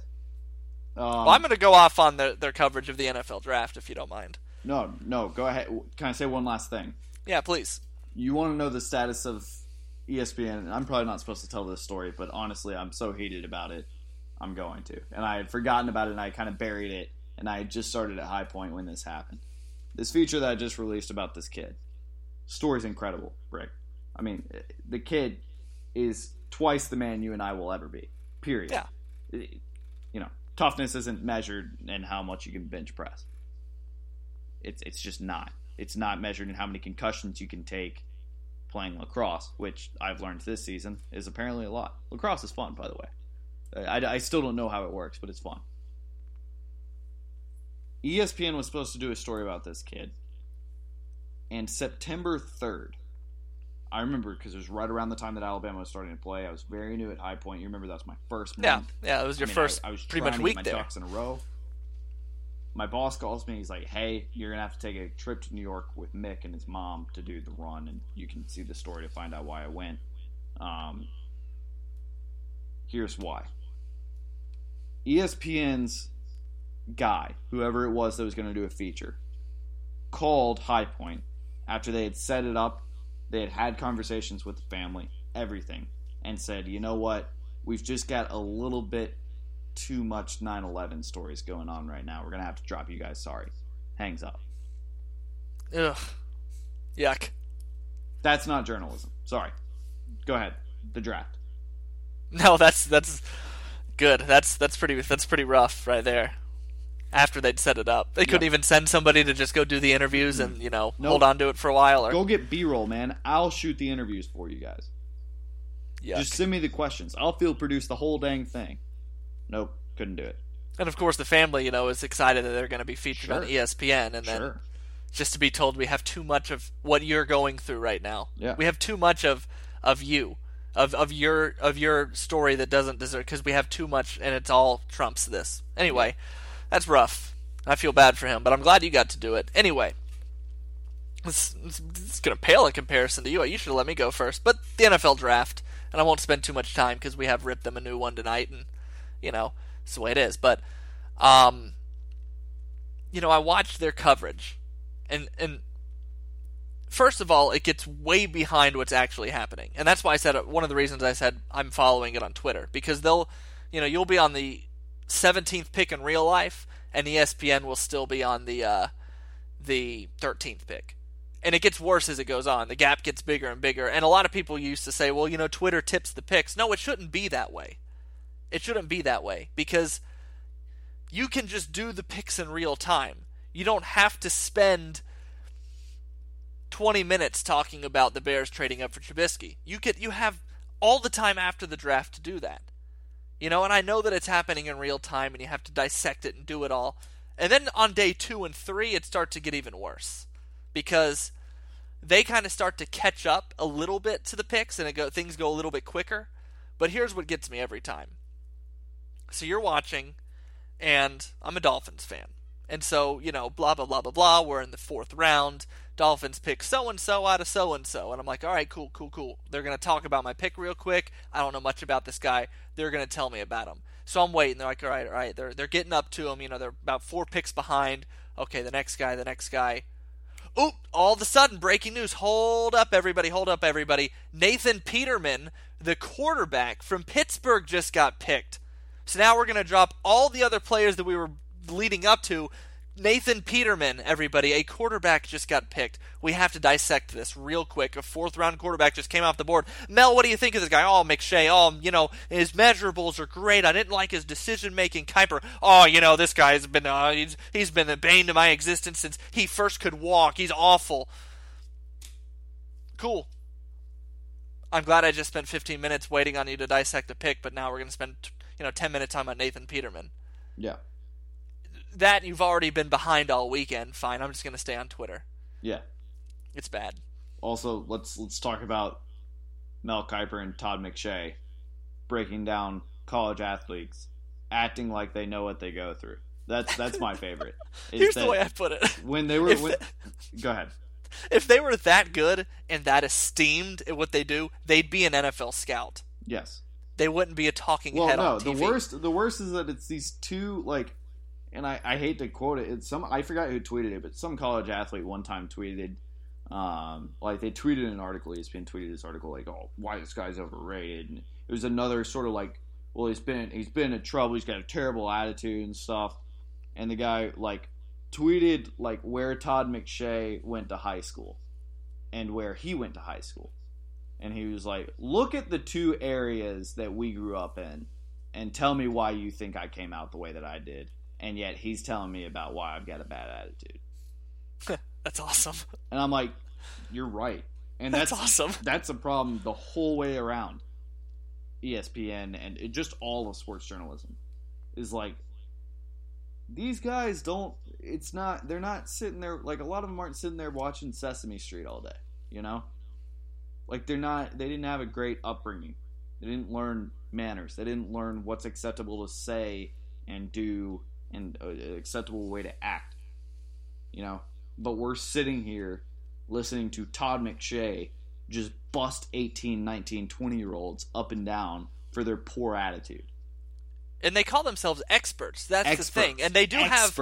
Well, I'm going to go off on their coverage of the NFL draft, if you don't mind. No, go ahead. Can I say one last thing? Yeah, please. You want to know the status of ESPN? I'm probably not supposed to tell this story, but honestly, I'm so heated about it, I'm going to. And I had forgotten about it, and I kind of buried it. And I had just started at High Point when this happened. This feature that I just released about this kid. Story's incredible, Brick. I mean, the kid is twice the man you and I will ever be. Period. Yeah. You know, toughness isn't measured in how much you can bench press. It's just not. It's not measured in how many concussions you can take playing lacrosse, which I've learned this season is apparently a lot. Lacrosse is fun, by the way. I still don't know how it works, but it's fun. ESPN was supposed to do a story about this kid. And September 3rd, I remember because it was right around the time that Alabama was starting to play. I was very new at High Point. You remember that was my first month. Yeah, it was your first I was pretty much week there. I was trying to get my ducks in a row. my boss calls me. He's like, hey, you're going to have to take a trip to New York with Mick and his mom to do the run, and you can see the story to find out why I went. Here's why. ESPN's guy, whoever it was that was going to do a feature, called High Point after they had set it up. They had had conversations with the family, everything, and said, you know what? We've just got a little bit too much 9/11 stories going on right now. We're going to have to drop you guys. Sorry. Hangs up. Ugh. Yuck. That's not journalism. Sorry. Go ahead. The draft. No, that's good. That's pretty rough right there. After they'd set it up. They couldn't even send somebody to just go do the interviews and, hold on to it for a while. Or... go get B-roll, man. I'll shoot the interviews for you guys. Yuck. Just send me the questions. I'll field produce the whole dang thing. Nope, couldn't do it. And, of course, the family, is excited that they're going to be featured on ESPN. And then just to be told we have too much of what you're going through right now. Yeah. We have too much of you. Of your story that doesn't deserve, because we have too much and it's all trumps this. Anyway... that's rough. I feel bad for him, but I'm glad you got to do it. Anyway, it's going to pale in comparison to you. You should have let me go first. But the NFL draft, and I won't spend too much time because we have ripped them a new one tonight, and, it's the way it is. But, I watched their coverage. And first of all, it gets way behind what's actually happening. And that's why I said, one of the reasons I said I'm following it on Twitter, because they'll, you'll be on the 17th pick in real life, and ESPN will still be on the 13th pick. And it gets worse as it goes on. The gap gets bigger and bigger. And a lot of people used to say, well, Twitter tips the picks. No, it shouldn't be that way. It shouldn't be that way, because you can just do the picks in real time. You don't have to spend 20 minutes talking about the Bears trading up for Trubisky. You have all the time after the draft to do that. And I know that it's happening in real time and you have to dissect it and do it all. And then on day 2 and 3, it starts to get even worse, because they kind of start to catch up a little bit to the picks and things go a little bit quicker. But here's what gets me every time. So you're watching, and I'm a Dolphins fan. And so, blah, blah, blah, blah, blah. We're in the 4th round. Dolphins pick so-and-so out of so-and-so. And I'm like, all right, cool. They're going to talk about my pick real quick. I don't know much about this guy. They're going to tell me about him. So I'm waiting. They're like, all right. They're getting up to him. They're about 4 picks behind. Okay, the next guy. Oop, all of a sudden, breaking news. Hold up, everybody. Nathan Peterman, the quarterback from Pittsburgh, just got picked. So now we're going to drop all the other players that we were leading up to. Nathan Peterman, everybody, a quarterback just got picked. We have to dissect this real quick. A 4th round quarterback just came off the board. Mel, what do you think of this guy? Oh, McShay. Oh, his measurables are great. I didn't like his decision making. Kuiper. Oh, this guy has been he's been the bane to my existence since he first could walk. He's awful. Cool. I'm glad I just spent 15 minutes waiting on you to dissect a pick, but now we're going to spend 10 minutes on Nathan Peterman. Yeah. That you've already been behind all weekend. Fine, I'm just going to stay on Twitter. Yeah. It's bad. Also, let's talk about Mel Kiper and Todd McShay breaking down college athletes, acting like they know what they go through. That's my favorite. Here's the way I put it. When they were... go ahead. If they were that good and that esteemed at what they do, they'd be an NFL scout. Yes. They wouldn't be a talking head on TV. The worst is that it's these two, like... and I hate to quote it. It's I forgot who tweeted it, but some college athlete one time tweeted, they tweeted an article. ESPN tweeted this article like, "Oh, why this guy's overrated." And it was another sort of like, "Well, he's been in trouble. He's got a terrible attitude and stuff." And the guy tweeted where Todd McShay went to high school, and where he went to high school, and he was like, "Look at the two areas that we grew up in, and tell me why you think I came out the way that I did." And yet he's telling me about why I've got a bad attitude. That's awesome. And I'm like, you're right. And that's awesome. That's a problem the whole way around. ESPN and just all of sports journalism is like, these guys don't, it's not, they're not sitting there, like a lot of them aren't sitting there watching Sesame Street all day, Like they didn't have a great upbringing. They didn't learn manners. They didn't learn what's acceptable to say and do and an acceptable way to act, you know. But we're sitting here listening to Todd McShay just bust 18, 19, 20-year-olds up and down for their poor attitude. And they call themselves experts. That's the thing. And they do have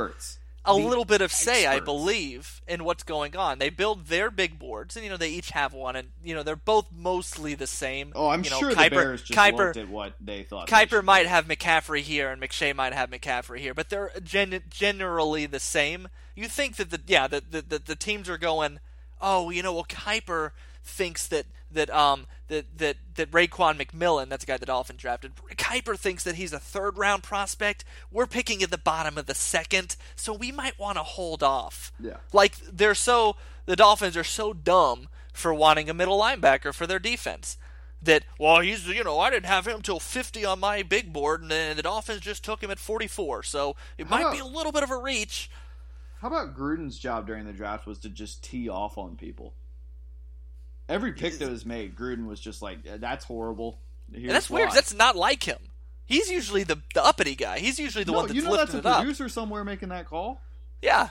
a little bit of say, I believe, in what's going on. They build their big boards, and, you know, they each have one. And, you know, they're both mostly the same. Oh, I'm sure the Bears just looked at what they thought. Kuiper might have McCaffrey here, and McShay might have McCaffrey here. But they're generally the same. You think that, the teams are going, oh, you know, well, Kuiper thinks that Raekwon McMillan, that's a guy the Dolphins drafted, Kuiper thinks that he's a third-round prospect. We're picking at the bottom of the second, so we might want to hold off. Yeah. Like, the Dolphins are so dumb for wanting a middle linebacker for their defense that, well, he's, you know, I didn't have him till 50 on my big board, and the Dolphins just took him at 44, so it might be a little bit of a reach. How about Gruden's job during the draft was to just tee off on people? Every pick that was made, Gruden was just like, that's horrible. And that's weird, 'cause that's not like him. He's usually the uppity guy. He's usually the one that's lifting it up. You know that's a producer somewhere making that call? Yeah.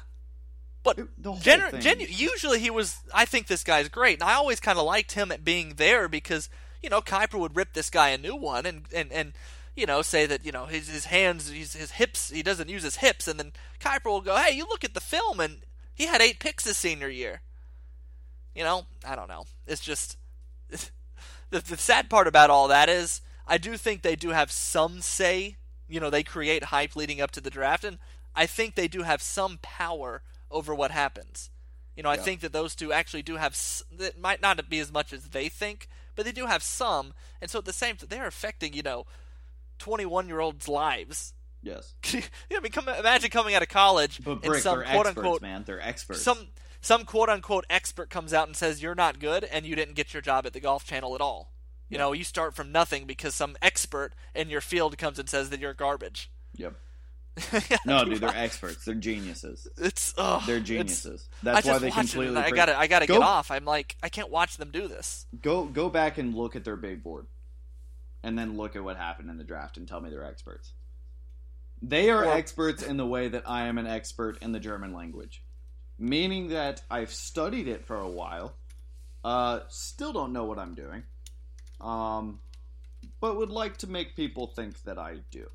But usually he was, I think this guy's great. And I always kind of liked him at being there because, you know, Kuiper would rip this guy a new one and you know, say that, you know, his hands, his hips, he doesn't use his hips. And then Kuiper will go, hey, you look at the film, and he had 8 picks his senior year. You know, I don't know. It's just the sad part about all that is I do think they do have some say. You know, they create hype leading up to the draft, and I think they do have some power over what happens. You know, I think that those two actually do have – it might not be as much as they think, but they do have some. And so at the same time, they're affecting, you know, 21-year-olds' lives. Yes. I mean, imagine coming out of college. But Brick, they're experts, man. They're experts. Some quote-unquote expert comes out and says you're not good and you didn't get your job at the Golf Channel at all. You know, you start from nothing because some expert in your field comes and says that you're garbage. Yep. No, dude, they're experts. They're geniuses. They're geniuses. That's why they completely... I gotta get off. I'm like, I can't watch them do this. Go back and look at their big board and then look at what happened in the draft and tell me they're experts. They are experts in the way that I am an expert in the German language. Meaning that I've studied it for a while, still don't know what I'm doing, but would like to make people think that I do.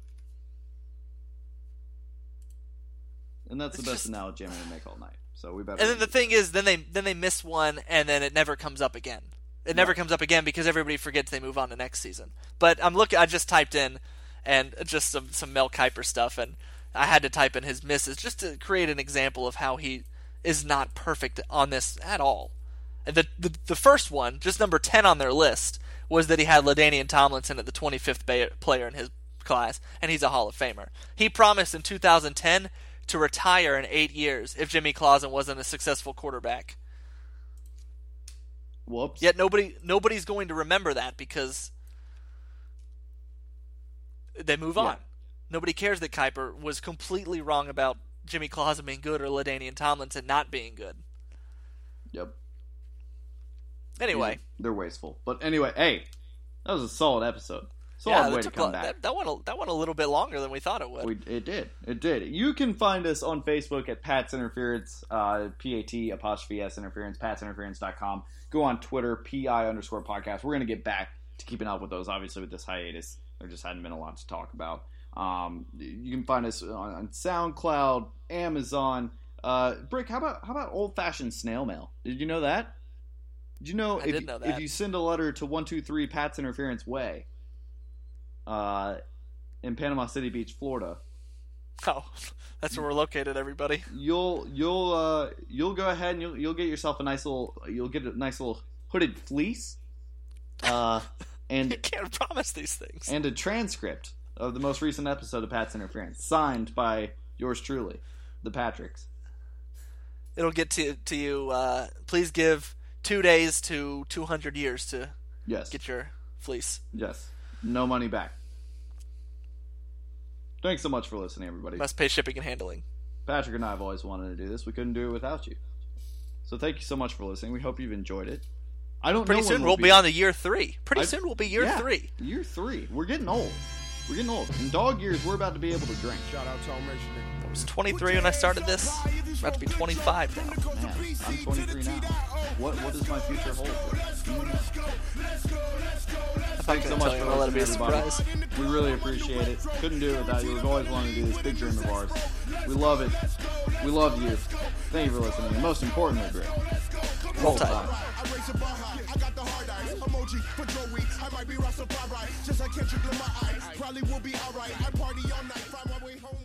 And that's the best analogy I'm going to make all night. So we better. And then the thing is, then they miss one, and then it never comes up again. It never comes up again because everybody forgets they move on to next season. But I'm looking. I just typed in and just some Mel Kiper stuff, and I had to type in his misses just to create an example of how he is not perfect on this at all. And the first one, just number 10 on their list, was that he had LaDainian Tomlinson at the 25th player in his class, and he's a Hall of Famer. He promised in 2010 to retire in 8 years if Jimmy Clausen wasn't a successful quarterback. Whoops. Yet nobody's going to remember that because they move on. Nobody cares that Kuiper was completely wrong about Jimmy Clausen being good or LaDainian Tomlinson not being good. Yep. Anyway. They're wasteful. But anyway, hey, that was a solid episode. Solid way to come back. That went a little bit longer than we thought it would. It did. You can find us on Facebook at Pat's Interference, P-A-T_S Interference, patsinterference.com. Go on Twitter, PI_podcast. We're going to get back to keeping up with those. Obviously, with this hiatus, there just hadn't been a lot to talk about. You can find us on SoundCloud, Amazon. Brick, how about old-fashioned snail mail? Did you know that? Did you know if you send a letter to 123 Pat's Interference Way in Panama City Beach, Florida? Oh, that's where we're located, everybody. You'll go ahead and you'll get yourself a nice little hooded fleece. And you can't promise these things. And a transcript of the most recent episode of Pat's Interference, signed by yours truly, the Patricks. It'll get to you. Please give 2 days to 200 years to get your fleece. Yes. No money back. Thanks so much for listening, everybody. Must pay shipping and handling. Patrick and I have always wanted to do this. We couldn't do it without you. So thank you so much for listening. We hope you've enjoyed it. I don't know. Pretty soon we'll be on the year 3. Pretty soon we'll be year 3. Year 3. We're getting old. We're getting old. In dog years, we're about to be able to drink. Shout out to all Nation. I was 23 when I started this. I'm about to be 25 now. Man, I'm 23 now. What does my future hold for? Thanks so much for letting us be a surprise. We really appreciate it. Couldn't do it without you. We've always wanted to do this big dream of ours. We love it. We love you. Thank you for listening. And most importantly, Greg, roll Tide. I got the hard eyes emoji for Joey. I might be Rastafari, just like Kendrick Lamar. Probably will be alright. I party all night, find my way home.